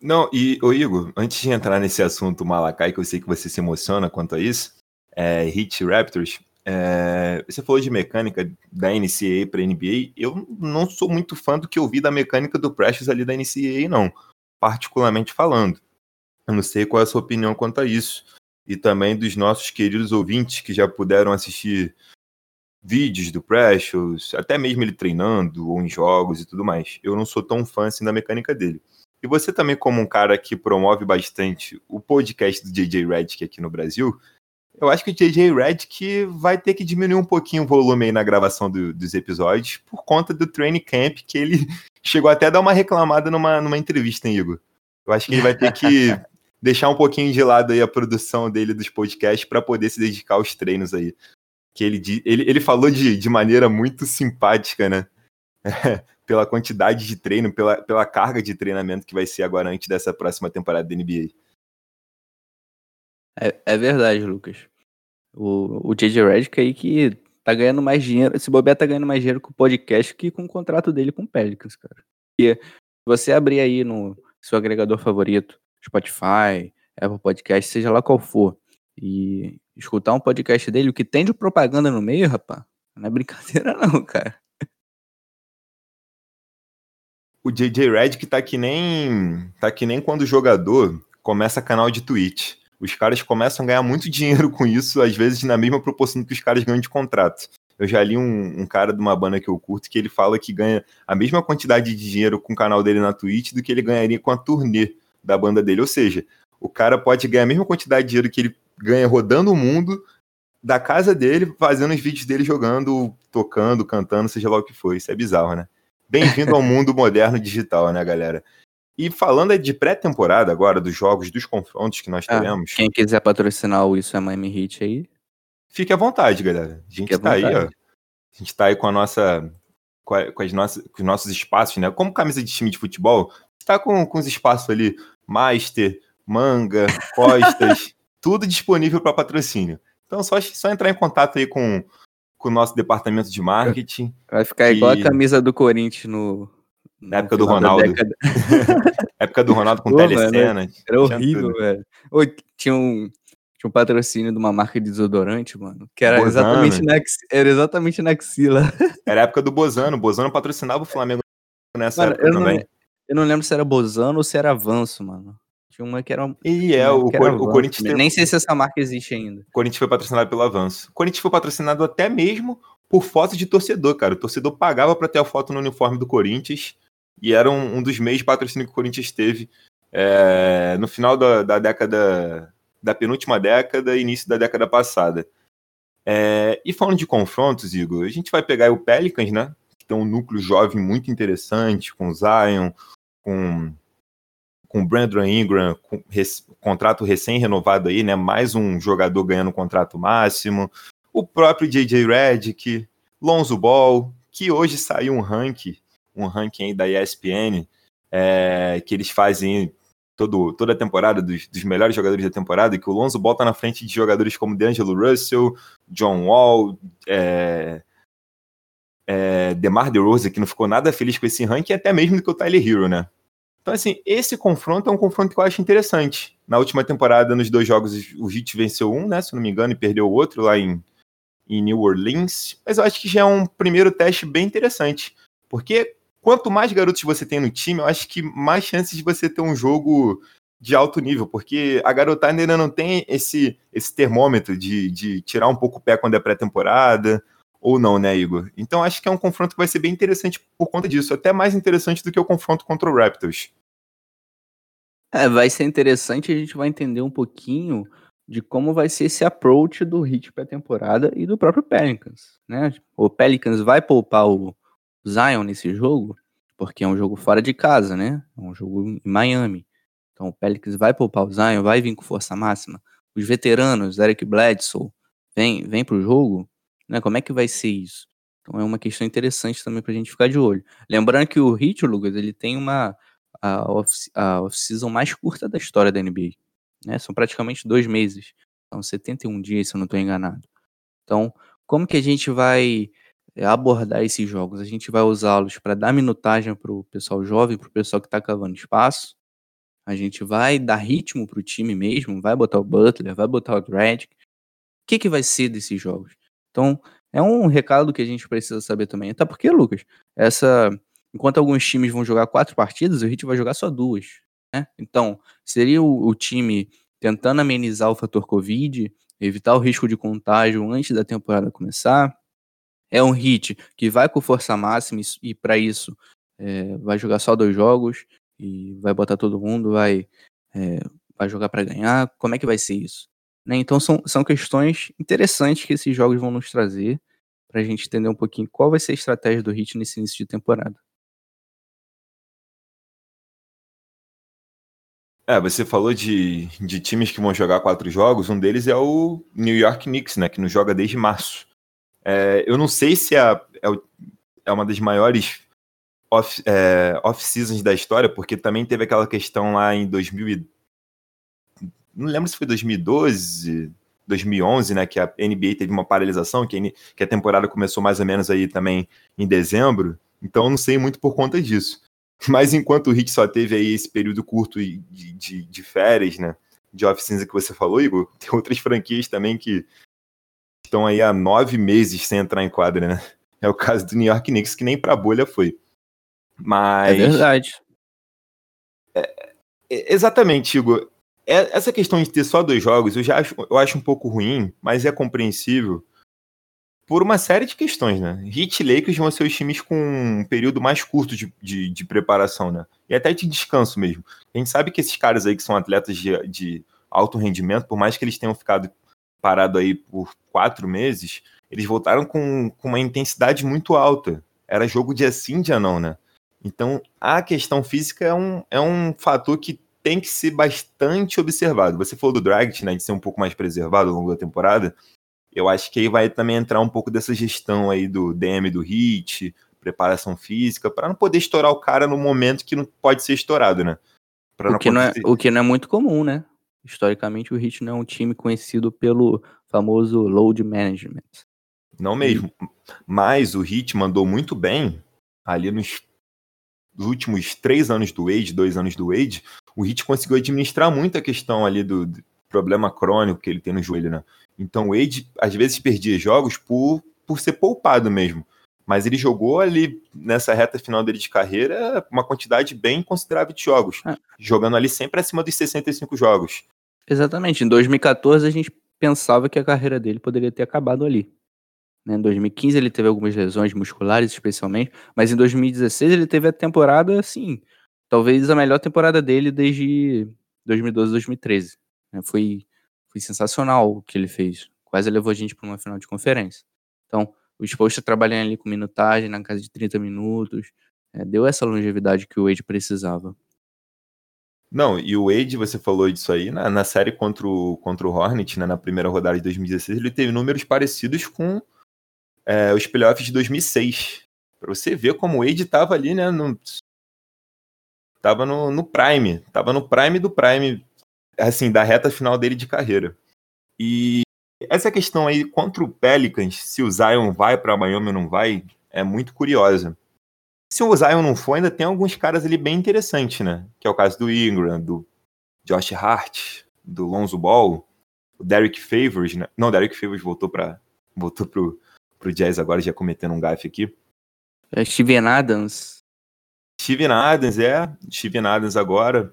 Não, e ô Igor, antes de entrar nesse assunto Malachi, que eu sei que você se emociona quanto a isso, Heat Raptors, você falou de mecânica da NCAA para NBA, eu não sou muito fã do que eu vi da mecânica do Precious ali da NCAA não, particularmente falando. Eu não sei qual é a sua opinião quanto a isso. E também dos nossos queridos ouvintes que já puderam assistir vídeos do Precious, até mesmo ele treinando, ou em jogos e tudo mais. Eu não sou tão fã assim da mecânica dele. E você também, como um cara que promove bastante o podcast do JJ Redick aqui no Brasil, eu acho que o JJ Redick vai ter que diminuir um pouquinho o volume aí na gravação dos episódios, por conta do training camp, que ele chegou até a dar uma reclamada numa entrevista, hein, Igor? Eu acho que ele vai ter que deixar um pouquinho de lado aí a produção dele dos podcasts para poder se dedicar aos treinos aí. Que ele falou de maneira muito simpática, né? Pela quantidade de treino, pela carga de treinamento que vai ser agora antes dessa próxima temporada da NBA. É verdade, Lucas. O JJ Redick aí que tá ganhando mais dinheiro, esse bobear tá ganhando mais dinheiro com o podcast que com o contrato dele com o Pelicans, cara. E se você abrir aí no seu agregador favorito, Spotify, Apple Podcast, seja lá qual for, e escutar um podcast dele, o que tem de propaganda no meio, rapaz, não é brincadeira não, cara. O JJ Redick tá que nem quando o jogador começa canal de Twitch. Os caras começam a ganhar muito dinheiro com isso, às vezes na mesma proporção que os caras ganham de contrato. Eu já li um cara de uma banda que eu curto que ele fala que ganha a mesma quantidade de dinheiro com o canal dele na Twitch do que ele ganharia com a turnê da banda dele, ou seja, o cara pode ganhar a mesma quantidade de dinheiro que ele ganha rodando o mundo, da casa dele, fazendo os vídeos dele jogando, tocando, cantando, seja lá o que for. Isso é bizarro, né? Bem-vindo ao mundo moderno digital, né, galera? E falando de pré-temporada agora, dos jogos, dos confrontos que nós teremos... Quem quiser patrocinar o Isso é Miami Heat aí... Fique à vontade, galera. A gente tá aí, ó. A gente tá aí com os nossos espaços, né? Como camisa de time de futebol, tá com os espaços ali... Master, manga, costas, tudo disponível para patrocínio. Então, só entrar em contato aí com o nosso departamento de marketing. Vai ficar igual a camisa do Corinthians na época do Ronaldo. Época do Ronaldo com telecenas. Era horrível, velho. Tinha um patrocínio de uma marca de desodorante, mano, que era exatamente na axila. Era a época do Bozano. O Bozano patrocinava o Flamengo nessa época também. Eu não lembro se era Bozano ou se era Avanço, mano. Tinha uma que era... E é, o Corinthians... Teve... Nem sei se essa marca existe ainda. O Corinthians foi patrocinado pelo Avanço. O Corinthians foi patrocinado até mesmo por foto de torcedor, cara. O torcedor pagava pra ter a foto no uniforme do Corinthians e era um dos meios de patrocínio que o Corinthians teve no final da década... Da penúltima década e início da década passada. E falando de confrontos, Igor, a gente vai pegar o Pelicans, né? Que tem um núcleo jovem muito interessante, com o Zion... com Brandon Ingram, contrato recém-renovado aí, né? Mais um jogador ganhando um contrato máximo. O próprio JJ Redick, Lonzo Ball, que hoje saiu um ranking aí da ESPN, que eles fazem toda a temporada, dos melhores jogadores da temporada, e que o Lonzo Ball tá na frente de jogadores como D'Angelo Russell, John Wall, DeMar DeRozan, que não ficou nada feliz com esse ranking, e até mesmo do que o Tyler Herro, né? Então, assim, esse confronto é um confronto que eu acho interessante. Na última temporada, nos dois jogos, o Heat venceu um, né, se não me engano, e perdeu o outro lá em New Orleans. Mas eu acho que já é um primeiro teste bem interessante. Porque quanto mais garotos você tem no time, eu acho que mais chances de você ter um jogo de alto nível. Porque a garotada ainda não tem esse termômetro de tirar um pouco o pé quando é pré-temporada. Ou não, né, Igor? Então acho que é um confronto que vai ser bem interessante por conta disso. Até mais interessante do que o confronto contra o Raptors. Vai ser interessante, a gente vai entender um pouquinho de como vai ser esse approach do Heat pré-temporada e do próprio Pelicans, né? O Pelicans vai poupar o Zion nesse jogo, porque é um jogo fora de casa, né? É um jogo em Miami. Então o Pelicans vai poupar o Zion, vai vir com força máxima. Os veteranos, Eric Bledsoe, vem pro jogo, né? Como é que vai ser isso? Então é uma questão interessante também pra gente ficar de olho. Lembrando que o Heat, Lucas, ele tem a off-season mais curta da história da NBA, né? São praticamente 2 meses, são 71 dias, se eu não estou enganado. Então, como que a gente vai abordar esses jogos? A gente vai usá-los para dar minutagem para o pessoal jovem, para o pessoal que está cavando espaço, a gente vai dar ritmo para o time mesmo, vai botar o Butler, vai botar o Dragic. O que vai ser desses jogos? Então, é um recado que a gente precisa saber também. Até porque, Lucas, enquanto alguns times vão jogar 4 partidas, o Heat vai jogar só 2, né? Então, seria o time tentando amenizar o fator Covid, evitar o risco de contágio antes da temporada começar. É um Heat que vai com força máxima e para isso vai jogar só 2 jogos e vai botar todo mundo, vai jogar para ganhar. Como é que vai ser isso? Né? Então, são questões interessantes que esses jogos vão nos trazer para a gente entender um pouquinho qual vai ser a estratégia do Heat nesse início de temporada. Você falou de times que vão jogar 4 jogos, um deles é o New York Knicks, né, que não joga desde março. Eu não sei se é uma das maiores off-seasons da história, porque também teve aquela questão lá em 2000, não lembro se foi 2012, 2011, né, que a NBA teve uma paralisação, que a temporada começou mais ou menos aí também em dezembro, então eu não sei muito por conta disso. Mas enquanto o Heat só teve aí esse período curto de férias, né, de off-season que você falou, Igor, tem outras franquias também que estão aí há 9 meses sem entrar em quadra, né? É o caso do New York Knicks, que nem pra bolha foi. Mas... é verdade. Exatamente, Igor. Essa questão de ter só 2 jogos, eu acho um pouco ruim, mas é compreensível por uma série de questões, né? Heat e Lakers vão ser os times com um período mais curto de preparação, né? E até de descanso mesmo. A gente sabe que esses caras aí que são atletas de alto rendimento, por mais que eles tenham ficado parados aí por 4 meses, eles voltaram com uma intensidade muito alta. Era jogo dia sim, dia não, né? Então, a questão física é um fator que tem que ser bastante observado. Você falou do Dragic, né? De ser um pouco mais preservado ao longo da temporada. Eu acho que aí vai também entrar um pouco dessa gestão aí do DM do Heat, preparação física, para não poder estourar o cara no momento que não pode ser estourado, né? O que não é muito comum, né? Historicamente, o Heat não é um time conhecido pelo famoso load management. Não mesmo. Mas o Heat mandou muito bem ali nos últimos 3 anos do Wade, 2 anos do Wade. O Heat conseguiu administrar muito a questão ali do problema crônico que ele tem no joelho, né? Então o Wade, às vezes, perdia jogos por ser poupado mesmo. Mas ele jogou ali, nessa reta final dele de carreira, uma quantidade bem considerável de jogos. Jogando ali sempre acima dos 65 jogos. Exatamente. Em 2014, a gente pensava que a carreira dele poderia ter acabado ali, né? Em 2015, ele teve algumas lesões musculares, especialmente. Mas em 2016, ele teve a temporada, assim, talvez a melhor temporada dele desde 2012, 2013. Foi sensacional o que ele fez. Quase levou a gente para uma final de conferência. Então, o Spoelstra trabalhando ali com minutagem, na casa de 30 minutos, deu essa longevidade que o Wade precisava. Não, e o Wade, você falou disso aí, na série contra o Hornet, né, na primeira rodada de 2016, ele teve números parecidos com os playoffs de 2006. Para você ver como o Wade estava ali, né, estava no prime do prime, assim, da reta final dele de carreira. E essa questão aí, contra o Pelicans, se o Zion vai para Miami ou não vai, é muito curiosa. Se o Zion não for, ainda tem alguns caras ali bem interessantes, né? Que é o caso do Ingram, do Josh Hart, do Lonzo Ball, o Derrick Favors, né? Não, o Derrick Favors voltou pro Jazz agora, já cometendo um gafe aqui. É Steven Adams. Steven Adams agora.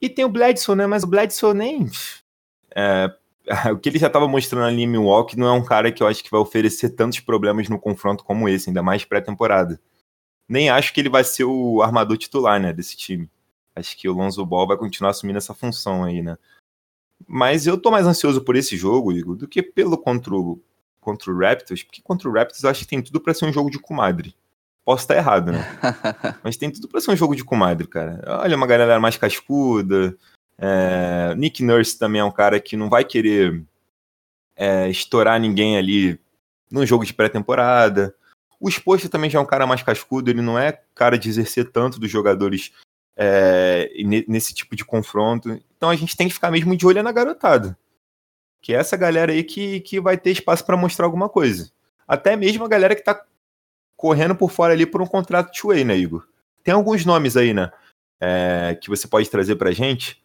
E tem o Bledsoe, né? Mas o Bledsoe nem... o que ele já estava mostrando ali em Milwaukee não é um cara que eu acho que vai oferecer tantos problemas no confronto como esse, ainda mais pré-temporada. Nem acho que ele vai ser o armador titular, né, desse time. Acho que o Lonzo Ball vai continuar assumindo essa função aí, né. Mas eu tô mais ansioso por esse jogo, Igor, do que pelo contra o Raptors, porque contra o Raptors eu acho que tem tudo pra ser um jogo de comadre. Posso estar errado, né? Mas tem tudo pra ser um jogo de comadre, cara. Olha, uma galera mais cascuda. Nick Nurse também é um cara que não vai querer estourar ninguém ali num jogo de pré-temporada. O Spoelstra também já é um cara mais cascudo, ele não é cara de exercer tanto dos jogadores nesse tipo de confronto. Então a gente tem que ficar mesmo de olho na garotada, que é essa galera aí que vai ter espaço para mostrar alguma coisa. Até mesmo a galera que tá correndo por fora ali por um contrato two-way, né, Igor? Tem alguns nomes aí, né, que você pode trazer pra gente,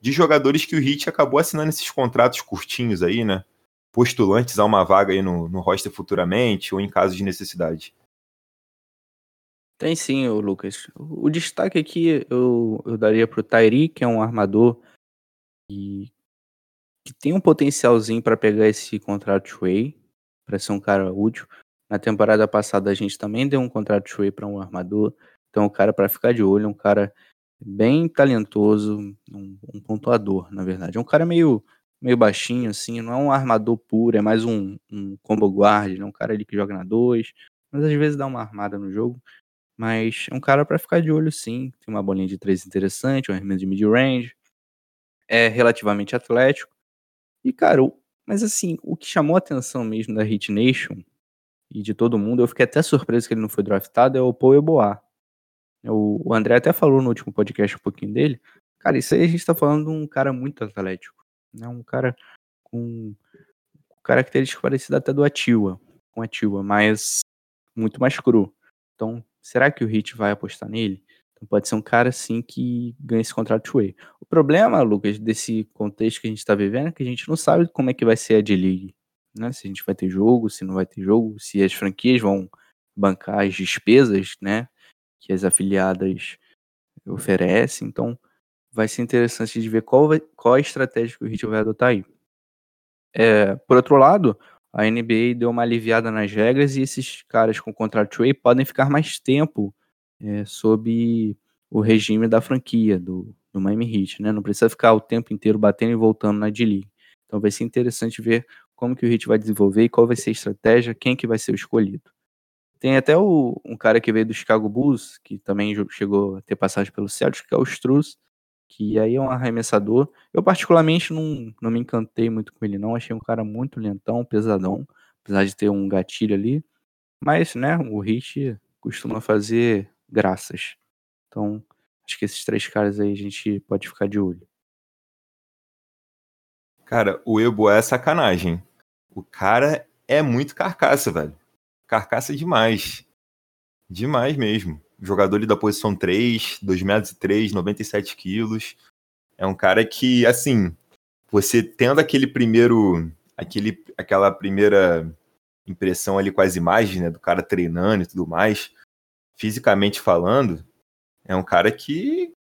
de jogadores que o Heat acabou assinando esses contratos curtinhos aí, né, postulantes a uma vaga aí no roster futuramente ou em caso de necessidade. Tem sim, Lucas. O destaque aqui eu daria pro Tyree, que é um armador e que tem um potencialzinho para pegar esse contrato two-way, para ser um cara útil. Na temporada passada a gente também deu um contrato two-way para um armador, então é um cara para ficar de olho, um cara bem talentoso, um pontuador, na verdade. É um cara meio baixinho, assim, não é um armador puro, é mais um combo guard, né? Um cara ali que joga na 2, mas às vezes dá uma armada no jogo, mas é um cara para ficar de olho, sim. Tem uma bolinha de 3 interessante, um arremesso de mid-range, é relativamente atlético, e cara, mas assim, o que chamou a atenção mesmo da Heat Nation e de todo mundo, eu fiquei até surpreso que ele não foi draftado, é o Paul Eboua. O André até falou no último podcast um pouquinho dele. Cara, isso aí a gente tá falando de um cara muito atlético, né? Um cara com características parecidas até do Achiuwa, mas muito mais cru. Então, será que o Heat vai apostar nele? Então pode ser um cara, sim, que ganha esse contrato two-way. O problema, Lucas, desse contexto que a gente tá vivendo é que a gente não sabe como é que vai ser a D-League, né? Se a gente vai ter jogo, se não vai ter jogo, se as franquias vão bancar as despesas, né, que as afiliadas oferecem. Então vai ser interessante de ver qual a estratégia que o Heat vai adotar aí. Por outro lado, a NBA deu uma aliviada nas regras e esses caras com contrato two-way podem ficar mais tempo sob o regime da franquia do Miami Heat, né? Não precisa ficar o tempo inteiro batendo e voltando na D-League. Então vai ser interessante ver como que o Heat vai desenvolver e qual vai ser a estratégia, quem que vai ser o escolhido. Tem até um cara que veio do Chicago Bulls, que também chegou a ter passagem pelo Celtics, que é o Strus, que aí é um arremessador. Eu particularmente não me encantei muito com ele, não. Achei um cara muito lentão, pesadão, apesar de ter um gatilho ali. Mas, né, o Heat costuma fazer graças. Então, acho que esses três caras aí a gente pode ficar de olho. Cara, o Eboua é sacanagem. O cara é muito carcaça, velho. Carcaça demais. Demais mesmo. Jogador ali da posição 3, 2,3 metros, 97 quilos. É um cara que, assim, você tendo aquela primeira impressão ali com as imagens, né, do cara treinando e tudo mais, fisicamente falando, é um cara que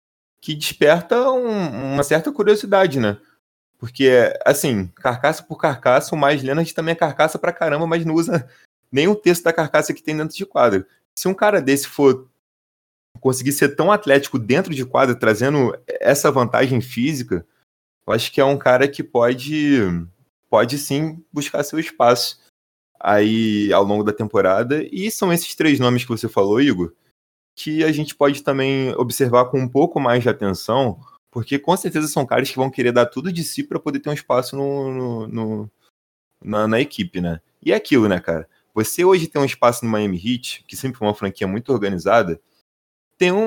desperta uma certa curiosidade, né? Porque, assim, carcaça por carcaça, o Meyers Leonard também é carcaça pra caramba, mas não usa nem o terço da carcaça que tem dentro de quadra. Se um cara desse for conseguir ser tão atlético dentro de quadra, trazendo essa vantagem física, eu acho que é um cara que pode sim buscar seu espaço aí ao longo da temporada. E são esses três nomes que você falou, Igor, que a gente pode também observar com um pouco mais de atenção, porque com certeza são caras que vão querer dar tudo de si para poder ter um espaço na equipe, né? E é aquilo, né, cara? Você hoje tem um espaço no Miami Heat, que sempre foi uma franquia muito organizada, tem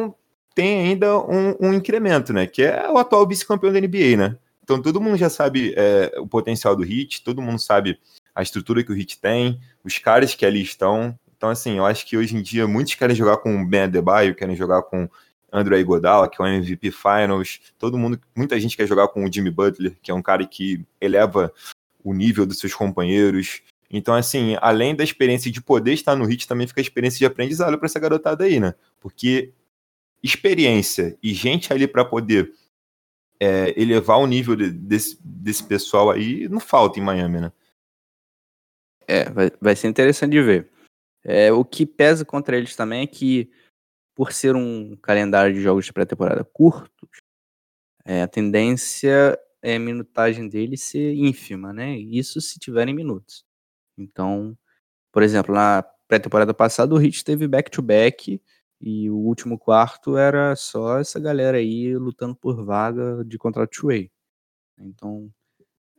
ainda um incremento, né? Que é o atual vice-campeão da NBA, né? Então todo mundo já sabe o potencial do Heat, todo mundo sabe a estrutura que o Heat tem, os caras que ali estão. Então, assim, eu acho que hoje em dia muitos querem jogar com o Ben Adebayo, querem jogar com André Iguodala, que é o MVP Finals, muita gente quer jogar com o Jimmy Butler, que é um cara que eleva o nível dos seus companheiros. Então, assim, além da experiência de poder estar no Heat, também fica a experiência de aprendizado para essa garotada aí, né? Porque experiência e gente ali para poder elevar o nível desse pessoal aí não falta em Miami, né? Vai ser interessante de ver. O que pesa contra eles também é que, por ser um calendário de jogos de pré-temporada curtos, a tendência é a minutagem dele ser ínfima, né? Isso se tiverem minutos. Então, por exemplo, na pré-temporada passada o Heat teve back-to-back e o último quarto era só essa galera aí lutando por vaga de contrato two-way. Então,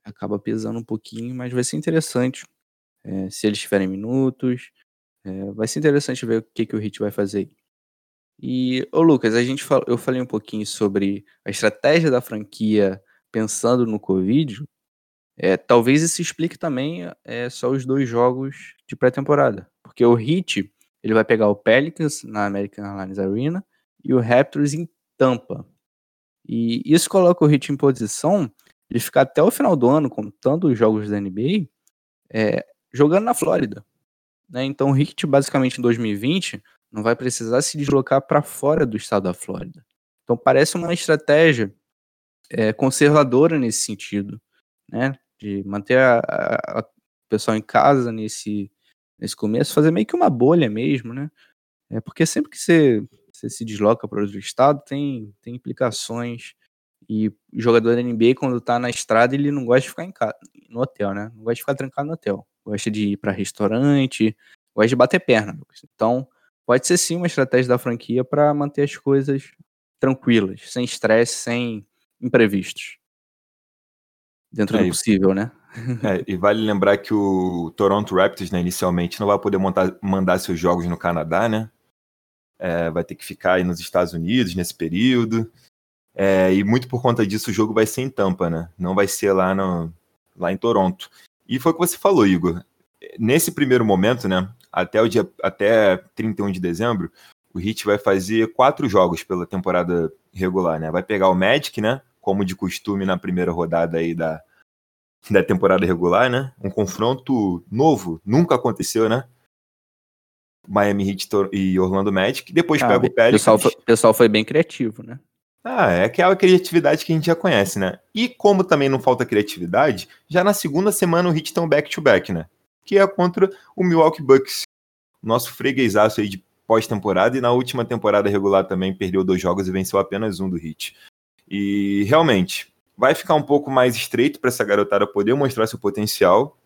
acaba pesando um pouquinho, mas vai ser interessante se eles tiverem minutos. Vai ser interessante ver o que o Heat vai fazer aí. E, Lucas, eu falei um pouquinho sobre a estratégia da franquia pensando no Covid. Talvez isso explique também só os dois jogos de pré-temporada. Porque o Heat ele vai pegar o Pelicans na American Airlines Arena e o Raptors em Tampa. E isso coloca o Heat em posição de ficar até o final do ano, contando os jogos da NBA, jogando na Flórida. Né? Então o Heat, basicamente, em 2020... não vai precisar se deslocar para fora do estado da Flórida. Então parece uma estratégia conservadora nesse sentido, né? De manter a pessoa em casa nesse começo, fazer meio que uma bolha mesmo, né? Porque sempre que você se desloca para outro estado, tem implicações. E o jogador da NBA, quando está na estrada, ele não gosta de ficar no hotel, né? Não gosta de ficar trancado no hotel. Gosta de ir para restaurante, gosta de bater perna. Então, pode ser sim uma estratégia da franquia para manter as coisas tranquilas, sem estresse, sem imprevistos. Dentro do possível, né? E vale lembrar que o Toronto Raptors, né, inicialmente, não vai poder mandar seus jogos no Canadá, né? Vai ter que ficar aí nos Estados Unidos nesse período. E muito por conta disso o jogo vai ser em Tampa, né? Não vai ser lá em Toronto. E foi o que você falou, Igor. Nesse primeiro momento, né? Até 31 de dezembro, o Heat vai fazer 4 jogos pela temporada regular, né? Vai pegar o Magic, né? Como de costume na primeira rodada aí da temporada regular, né? Um confronto novo, nunca aconteceu, né? Miami Heat e Orlando Magic. Depois pega o Pelicans. O pessoal foi bem criativo, né? É aquela criatividade que a gente já conhece, né? E como também não falta criatividade, já na segunda semana o Heat tem um back-to-back, né? Que é contra o Milwaukee Bucks, nosso freguesaço aí de pós-temporada, e na última temporada regular também perdeu 2 jogos e venceu apenas um do Heat. E realmente, vai ficar um pouco mais estreito para essa garotada poder mostrar seu potencial.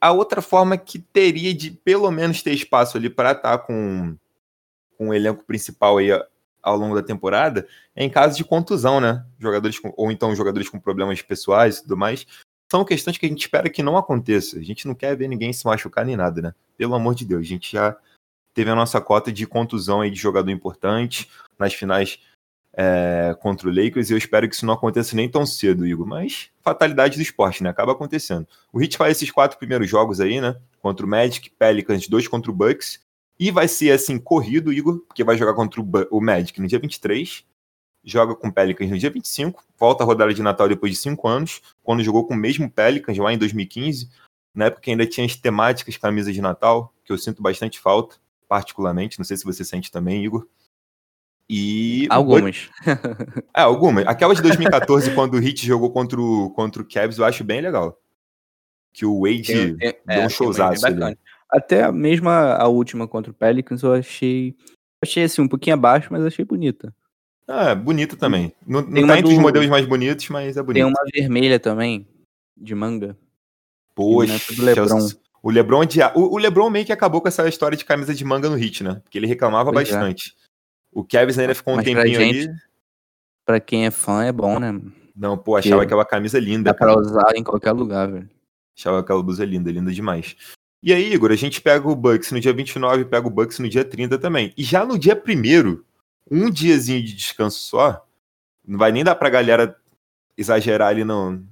A outra forma que teria de pelo menos ter espaço ali para estar com o elenco principal aí ao longo da temporada é em caso de contusão, né? Jogadores com problemas pessoais e tudo mais. São questões que a gente espera que não aconteça. A gente não quer ver ninguém se machucar nem nada, né? Pelo amor de Deus, a gente já teve a nossa cota de contusão aí de jogador importante nas finais contra o Lakers, e eu espero que isso não aconteça nem tão cedo, Igor. Mas fatalidade do esporte, né? Acaba acontecendo. O Heat faz esses 4 primeiros jogos aí, né? Contra o Magic, Pelicans, 2 contra o Bucks. E vai ser, assim, corrido, Igor, porque vai jogar contra o Magic no dia 23, joga com o Pelicans no dia 25, volta a rodada de Natal depois de 5 anos, quando jogou com o mesmo Pelicans lá em 2015, na época que ainda tinha as temáticas camisas de Natal, que eu sinto bastante falta, particularmente, não sei se você sente também, Igor. E algumas. Algumas. Aquelas de 2014, quando o Heat jogou contra o Cavs, eu acho bem legal. Que o Wade deu um showzaço. Até mesmo a última contra o Pelicans, eu achei assim, um pouquinho abaixo, mas achei bonita. Bonita também. Não tá entre os modelos mais bonitos, mas é bonita. Tem uma vermelha também, de manga. Poxa, do LeBron. O LeBron meio que acabou com essa história de camisa de manga no Heat, né? Porque ele reclamava bastante. O Kevin ainda ficou um tempinho ali. Pra quem é fã, é bom, né? Não, pô, achava aquela camisa linda. Dá pra usar em qualquer lugar, velho. Achava aquela blusa linda, linda demais. E aí, Igor, a gente pega o Bucks no dia 29, pega o Bucks no dia 30 também. E já no dia 1º, um diazinho de descanso só, não vai nem dar pra galera exagerar ali no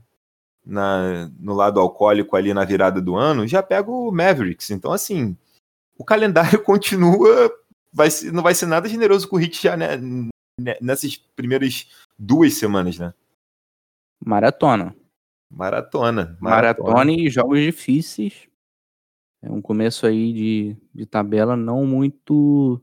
lado alcoólico ali na virada do ano, já pega o Mavericks. Então, assim, o calendário continua, não vai ser nada generoso com o Heat já, né, nessas primeiras 2 semanas, né? Maratona e jogos difíceis. É um começo aí de tabela não muito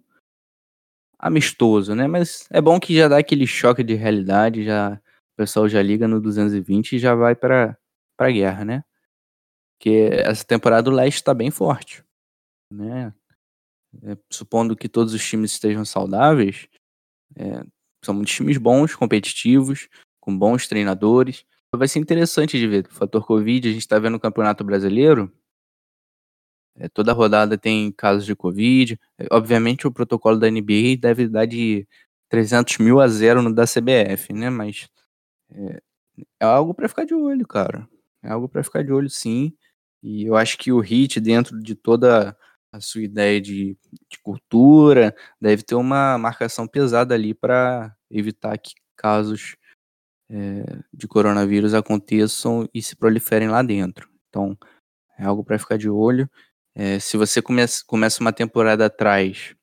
amistoso, né? Mas é bom que já dá aquele choque de realidade, já, o pessoal já liga no 220 e já vai pra guerra, né? Porque essa temporada o Leste tá bem forte, né? Supondo que todos os times estejam saudáveis, são muitos times bons, competitivos, com bons treinadores. Vai ser interessante de ver. O fator Covid, a gente está vendo no Campeonato Brasileiro, toda rodada tem casos de Covid. Obviamente o protocolo da NBA deve dar de 300.000 a 0 no da CBF, né? Mas é algo para ficar de olho, cara. É algo para ficar de olho, sim. E eu acho que o Heat, dentro de toda a sua ideia de cultura, deve ter uma marcação pesada ali para evitar que casos de coronavírus aconteçam e se proliferem lá dentro. Então, é algo para ficar de olho. Se você começa uma temporada atrás,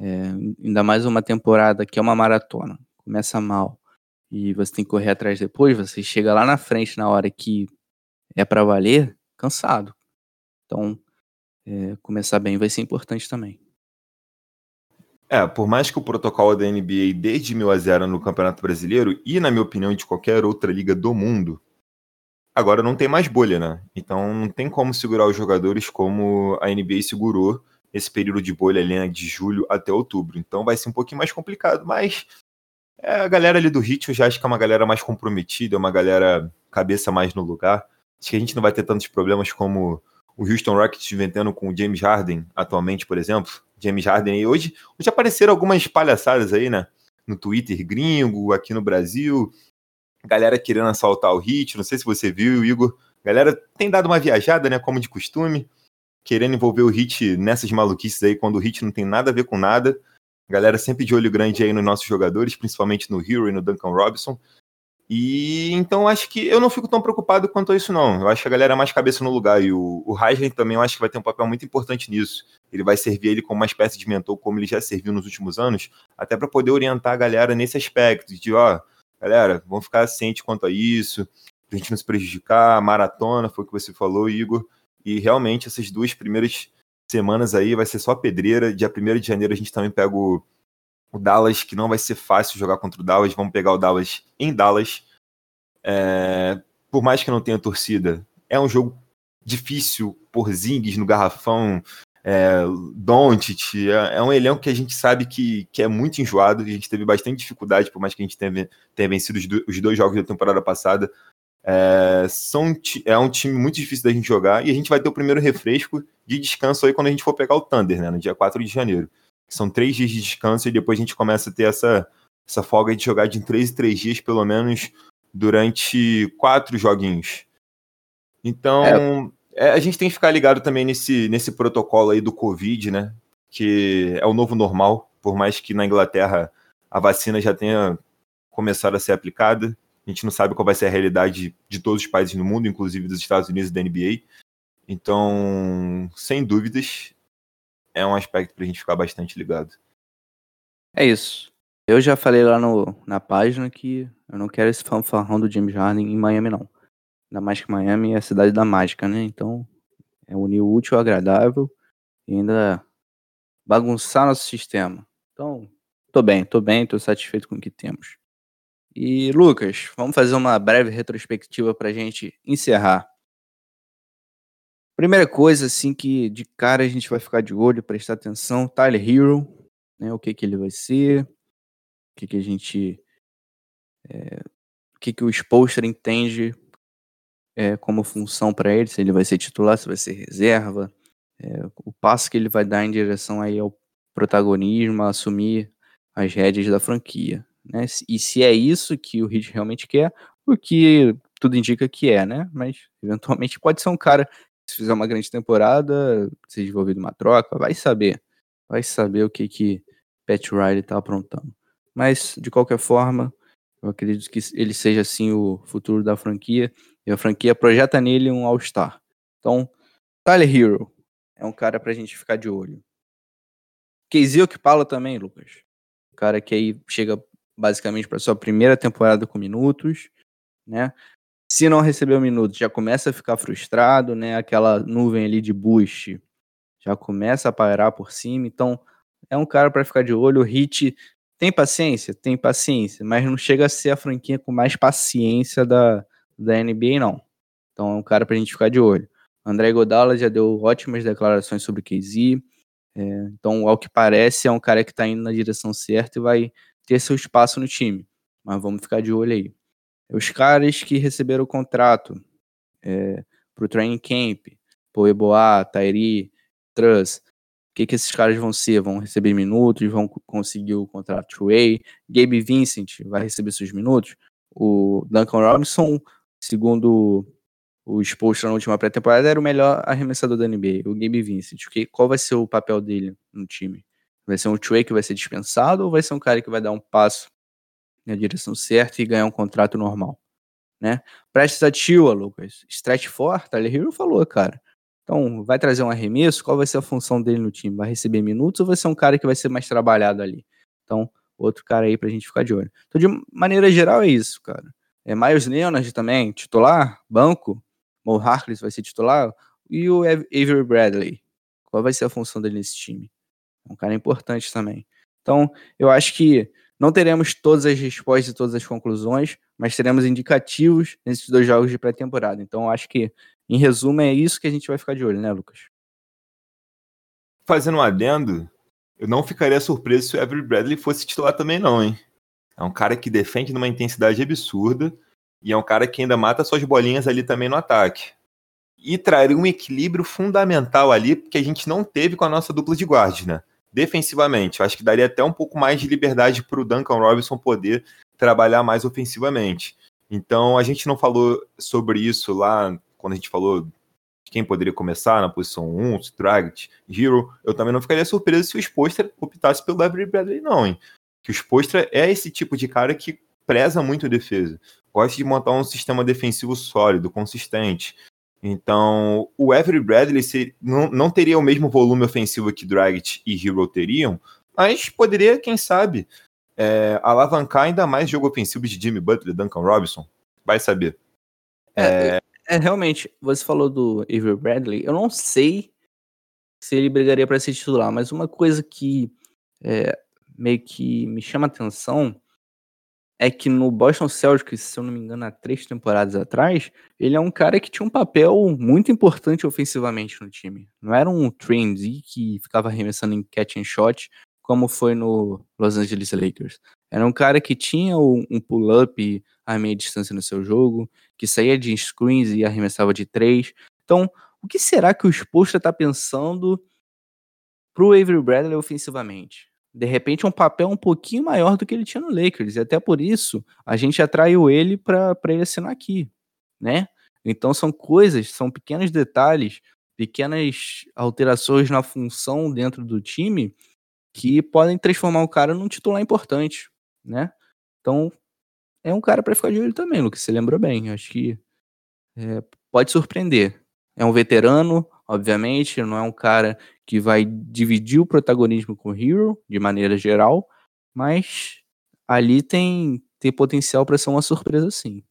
ainda mais uma temporada que é uma maratona, começa mal e você tem que correr atrás depois, você chega lá na frente na hora que é para valer, cansado. Então, começar bem vai ser importante também. Por mais que o protocolo da NBA dê de 1.000 a 0 no Campeonato Brasileiro e, na minha opinião, de qualquer outra liga do mundo, agora não tem mais bolha, né? Então não tem como segurar os jogadores como a NBA segurou esse período de bolha ali de julho até outubro. Então vai ser um pouquinho mais complicado, mas a galera ali do Heat eu já acho que é uma galera mais comprometida, uma galera cabeça mais no lugar. Acho que a gente não vai ter tantos problemas como o Houston Rockets inventando com o James Harden atualmente, por exemplo. James Harden, e hoje apareceram algumas palhaçadas aí, né, no Twitter gringo, aqui no Brasil, galera querendo assaltar o Heat, não sei se você viu, Igor, galera tem dado uma viajada, né, como de costume, querendo envolver o Heat nessas maluquices aí, quando o Heat não tem nada a ver com nada, galera sempre de olho grande aí nos nossos jogadores, principalmente no Herro e no Duncan Robinson, e então acho que eu não fico tão preocupado quanto a isso não, eu acho que a galera é mais cabeça no lugar, e o Harden também eu acho que vai ter um papel muito importante nisso, ele vai servir ele como uma espécie de mentor, como ele já serviu nos últimos anos, até para poder orientar a galera nesse aspecto, de galera, vamos ficar ciente quanto a isso, a gente não se prejudicar, a maratona, foi o que você falou, Igor, e realmente essas 2 primeiras semanas aí vai ser só pedreira, dia 1º de janeiro a gente também pega o Dallas, que não vai ser fácil jogar contra o Dallas, vamos pegar o Dallas em Dallas, por mais que não tenha torcida, é um jogo difícil, Porzingis no garrafão, Doncic, é um elenco que a gente sabe que é muito enjoado, a gente teve bastante dificuldade, por mais que a gente tenha vencido os 2 jogos da temporada passada, é um time muito difícil da gente jogar, e a gente vai ter o primeiro refresco de descanso aí quando a gente for pegar o Thunder, né, no dia 4 de janeiro. São 3 dias de descanso e depois a gente começa a ter essa folga de jogar de 3 em 3 dias, pelo menos, durante 4 joguinhos. Então, a gente tem que ficar ligado também nesse protocolo aí do Covid, né? Que é o novo normal, por mais que na Inglaterra a vacina já tenha começado a ser aplicada. A gente não sabe qual vai ser a realidade de todos os países no mundo, inclusive dos Estados Unidos e da NBA. Então, sem dúvidas, é um aspecto para a gente ficar bastante ligado. É isso. Eu já falei lá na página que eu não quero esse fanfarrão do James Harden em Miami, não. Ainda mais que Miami é a cidade da mágica, né? Então, é unir o útil ao agradável e ainda bagunçar nosso sistema. então, tô bem, tô satisfeito com o que temos. E, Lucas, vamos fazer uma breve retrospectiva pra gente encerrar. Primeira coisa, assim, que de cara a gente vai ficar de olho, prestar atenção, Tyler Herro, né, o que ele vai ser, o que o Spoelstra entende como função para ele, se ele vai ser titular, se vai ser reserva, o passo que ele vai dar em direção aí ao protagonismo, a assumir as rédeas da franquia, né, e se é isso que o Heat realmente quer, o que tudo indica que é, né, mas eventualmente pode ser um cara. Se fizer uma grande temporada, se desenvolver de uma troca, vai saber o que Pat Riley está aprontando. Mas, de qualquer forma, eu acredito que ele seja, assim, o futuro da franquia, e a franquia projeta nele um All-Star. Então, Tyler Herro, é um cara pra gente ficar de olho. Keyshawn Okpala também, Lucas. O cara que aí chega basicamente pra sua primeira temporada com minutos, né? Se não receber um minuto, já começa a ficar frustrado, né? Aquela nuvem ali de boost já começa a pairar por cima. Então, é um cara pra ficar de olho. O Hit tem paciência, mas não chega a ser a franquia com mais paciência da NBA, não. Então, é um cara pra gente ficar de olho. André Iguodala já deu ótimas declarações sobre o KZ. Então, ao que parece, é um cara que está indo na direção certa e vai ter seu espaço no time. Mas vamos ficar de olho aí. Os caras que receberam o contrato para o training camp, Paul Eboua, Tyree, Truss, o que esses caras vão ser? Vão receber minutos? Vão conseguir o contrato two-way? Gabe Vincent vai receber seus minutos? O Duncan Robinson, segundo o Spoelstra na última pré-temporada, era o melhor arremessador da NBA, o Gabe Vincent. Qual vai ser o papel dele no time? Vai ser um two-way que vai ser dispensado ou vai ser um cara que vai dar um passo na direção certa e ganhar um contrato normal? Né? Precious Achiuwa, Lucas. Stretch four, Tyler Herro falou, cara. Então, vai trazer um arremesso? Qual vai ser a função dele no time? Vai receber minutos ou vai ser um cara que vai ser mais trabalhado ali? Então, outro cara aí pra gente ficar de olho. Então, de maneira geral, é isso, cara. Meyers Leonard também, titular, banco. Mo Harkless vai ser titular, e o Avery Bradley. Qual vai ser a função dele nesse time? É um cara importante também. Então, eu acho que não teremos todas as respostas e todas as conclusões, mas teremos indicativos nesses dois jogos de pré-temporada. Então, eu acho que, em resumo, é isso que a gente vai ficar de olho, né, Lucas? Fazendo um adendo, eu não ficaria surpreso se o Avery Bradley fosse titular também não, hein? É um cara que defende numa intensidade absurda, e é um cara que ainda mata suas bolinhas ali também no ataque. E traria um equilíbrio fundamental ali, que a gente não teve com a nossa dupla de guardas, né? Defensivamente, eu acho que daria até um pouco mais de liberdade para o Duncan Robinson poder trabalhar mais ofensivamente. Então, a gente não falou sobre isso lá, quando a gente falou de quem poderia começar na posição 1, se Dragic, Herro. Eu também não ficaria surpreso se o Spoelstra optasse pelo Avery Bradley, não, hein? Que o Spoelstra é esse tipo de cara que preza muito a defesa. Gosta de montar um sistema defensivo sólido, consistente. Então, o Avery Bradley não teria o mesmo volume ofensivo que Dragic e Herro teriam, mas poderia, quem sabe, alavancar ainda mais jogo ofensivo de Jimmy Butler, Duncan Robinson. Vai saber. Realmente, você falou do Avery Bradley, eu não sei se ele brigaria para ser titular, mas uma coisa que meio que me chama a atenção é que no Boston Celtics, se eu não me engano, há 3 temporadas atrás, ele é um cara que tinha um papel muito importante ofensivamente no time. Não era um 3D que ficava arremessando em catch and shot, como foi no Los Angeles Lakers. Era um cara que tinha um pull-up à meia distância no seu jogo, que saía de screens e arremessava de 3. Então, o que será que o Spoelstra está pensando pro Avery Bradley ofensivamente? De repente é um papel um pouquinho maior do que ele tinha no Lakers, e até por isso a gente atraiu ele para ele assinar aqui, né? Então são coisas, são pequenos detalhes, pequenas alterações na função dentro do time que podem transformar o cara num titular importante, né? Então é um cara para ficar de olho também, Lucas, você lembrou bem, acho que pode surpreender. É um veterano, obviamente, não é um cara que vai dividir o protagonismo com o Herro, de maneira geral, mas ali tem potencial para ser uma surpresa, sim.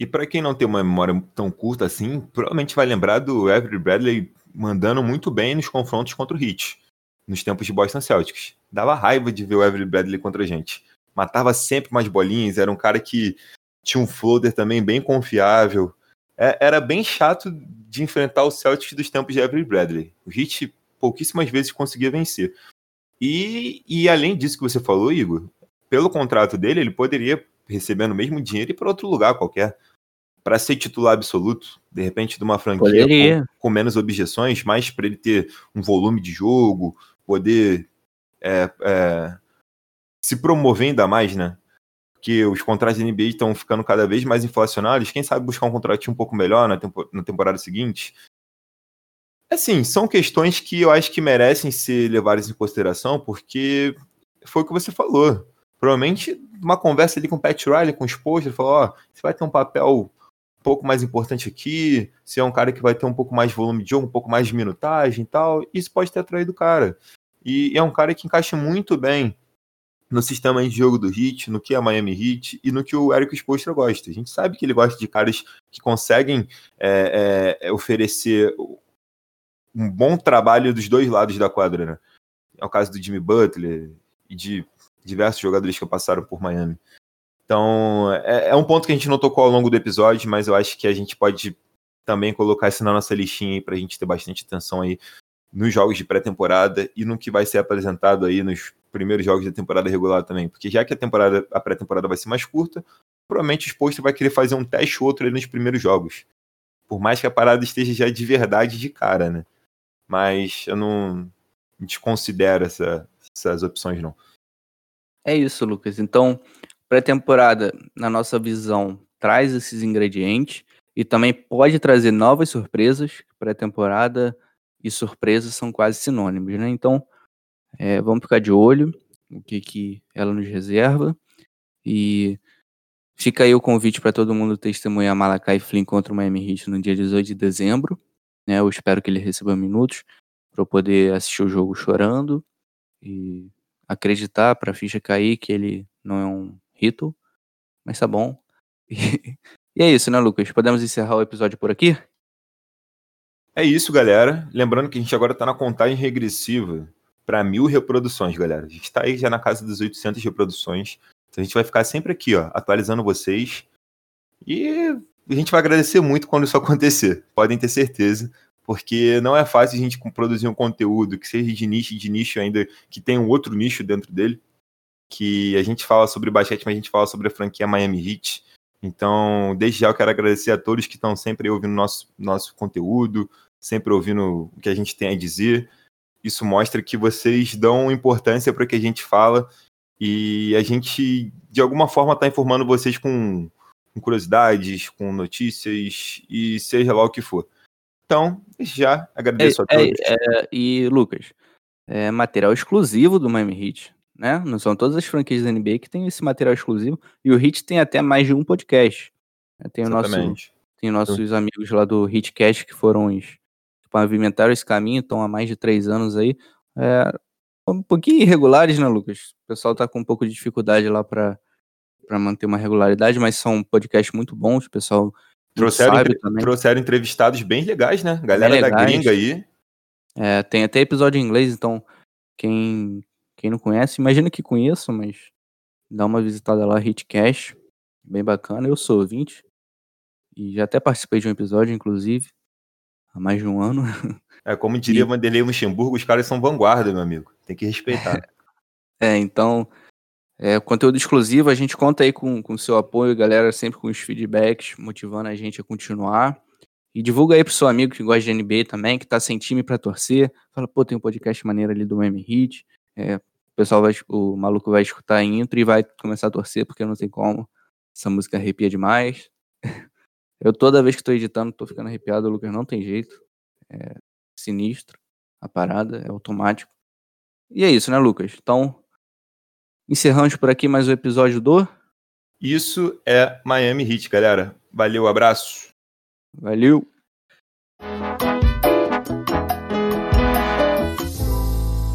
E para quem não tem uma memória tão curta assim, provavelmente vai lembrar do Avery Bradley mandando muito bem nos confrontos contra o Heat, nos tempos de Boston Celtics. Dava raiva de ver o Avery Bradley contra a gente. Matava sempre mais bolinhas, era um cara que tinha um floater também bem confiável. Era bem chato de enfrentar o Celtics dos tempos de Avery Bradley. O Heat pouquíssimas vezes conseguia vencer. E além disso que você falou, Igor, pelo contrato dele, ele poderia, recebendo o mesmo dinheiro, ir para outro lugar qualquer. Para ser titular absoluto, de repente, de uma franquia com menos objeções, mas para ele ter um volume de jogo, poder se promover ainda mais, né? Porque os contratos da NBA estão ficando cada vez mais inflacionários, quem sabe buscar um contrato um pouco melhor na temporada seguinte? Assim, são questões que eu acho que merecem ser levadas em consideração, porque foi o que você falou. Provavelmente, uma conversa ali com o Pat Riley, com o Spoelstra, ele falou, ó, você vai ter um papel pouco mais importante aqui, se é um cara que vai ter um pouco mais de volume de jogo, um pouco mais de minutagem e tal, isso pode ter atraído o cara. E é um cara que encaixa muito bem no sistema de jogo do Heat, no que é Miami Heat e no que o Eric Spoelstra gosta. A gente sabe que ele gosta de caras que conseguem oferecer um bom trabalho dos dois lados da quadra, né? É o caso do Jimmy Butler e de diversos jogadores que passaram por Miami. Então, é um ponto que a gente não tocou ao longo do episódio, mas eu acho que a gente pode também colocar isso na nossa listinha aí pra gente ter bastante atenção aí nos jogos de pré-temporada e no que vai ser apresentado aí nos primeiros jogos da temporada regular também, porque já que a pré-temporada vai ser mais curta, provavelmente o Spoelstra vai querer fazer um teste ou outro aí nos primeiros jogos, por mais que a parada esteja já de verdade de cara, né? Mas eu não desconsidero essas opções, não. É isso, Lucas. Então, pré-temporada, na nossa visão, traz esses ingredientes e também pode trazer novas surpresas. Pré-temporada e surpresas são quase sinônimos, né? Então, vamos ficar de olho o que ela nos reserva. E fica aí o convite para todo mundo testemunhar Malachi Flynn contra o Miami Heat no dia 18 de dezembro. Né? Eu espero que ele receba minutos para eu poder assistir o jogo chorando e acreditar para a ficha cair que ele não é um Rito, mas tá bom. E é isso, né, Lucas? Podemos encerrar o episódio por aqui? É isso, galera. Lembrando que a gente agora tá na contagem regressiva para 1.000 reproduções, galera. A gente tá aí já na casa das 800 reproduções. Então a gente vai ficar sempre aqui, ó, atualizando vocês. E a gente vai agradecer muito quando isso acontecer. Podem ter certeza. Porque não é fácil a gente produzir um conteúdo que seja de nicho ainda, que tenha um outro nicho dentro dele, que a gente fala sobre o basquete, mas a gente fala sobre a franquia Miami Heat. Então, desde já eu quero agradecer a todos que estão sempre ouvindo nosso conteúdo, sempre ouvindo o que a gente tem a dizer. Isso mostra que vocês dão importância para o que a gente fala e a gente, de alguma forma, está informando vocês com curiosidades, com notícias e seja lá o que for. Então, já agradeço a todos. E, Lucas, material exclusivo do Miami Heat, né? Não são todas as franquias da NBA que tem esse material exclusivo. E o Heat tem até mais de um podcast. Tem nossos amigos lá do HeatCast que foram que pavimentaram esse caminho, estão há mais de 3 anos aí. Um pouquinho irregulares, né, Lucas? O pessoal tá com um pouco de dificuldade lá para manter uma regularidade, mas são podcasts muito bons, o pessoal... Trouxeram entrevistados bem legais, né? Galera da gringa aí. Tem até episódio em inglês, então quem não conhece, imagino que conheça, mas dá uma visitada lá, HitCast, bem bacana. Eu sou ouvinte e já até participei de um episódio, inclusive, há mais de um ano. Como diria Vanderlei Luxemburgo, os caras são vanguarda, meu amigo. Tem que respeitar. Então... conteúdo exclusivo, a gente conta aí com o seu apoio, galera, sempre com os feedbacks, motivando a gente a continuar. E divulga aí pro seu amigo que gosta de NBA também, que tá sem time pra torcer. Fala, pô, tem um podcast maneiro ali do Miami Heat. O maluco vai escutar a intro e vai começar a torcer, porque não tem como. Essa música arrepia demais. Eu toda vez que tô editando, tô ficando arrepiado, o Lucas não tem jeito. É sinistro a parada, é automático. E é isso, né, Lucas? Então... encerramos por aqui mais um episódio do... Isso é Miami Heat, galera. Valeu, abraço. Valeu.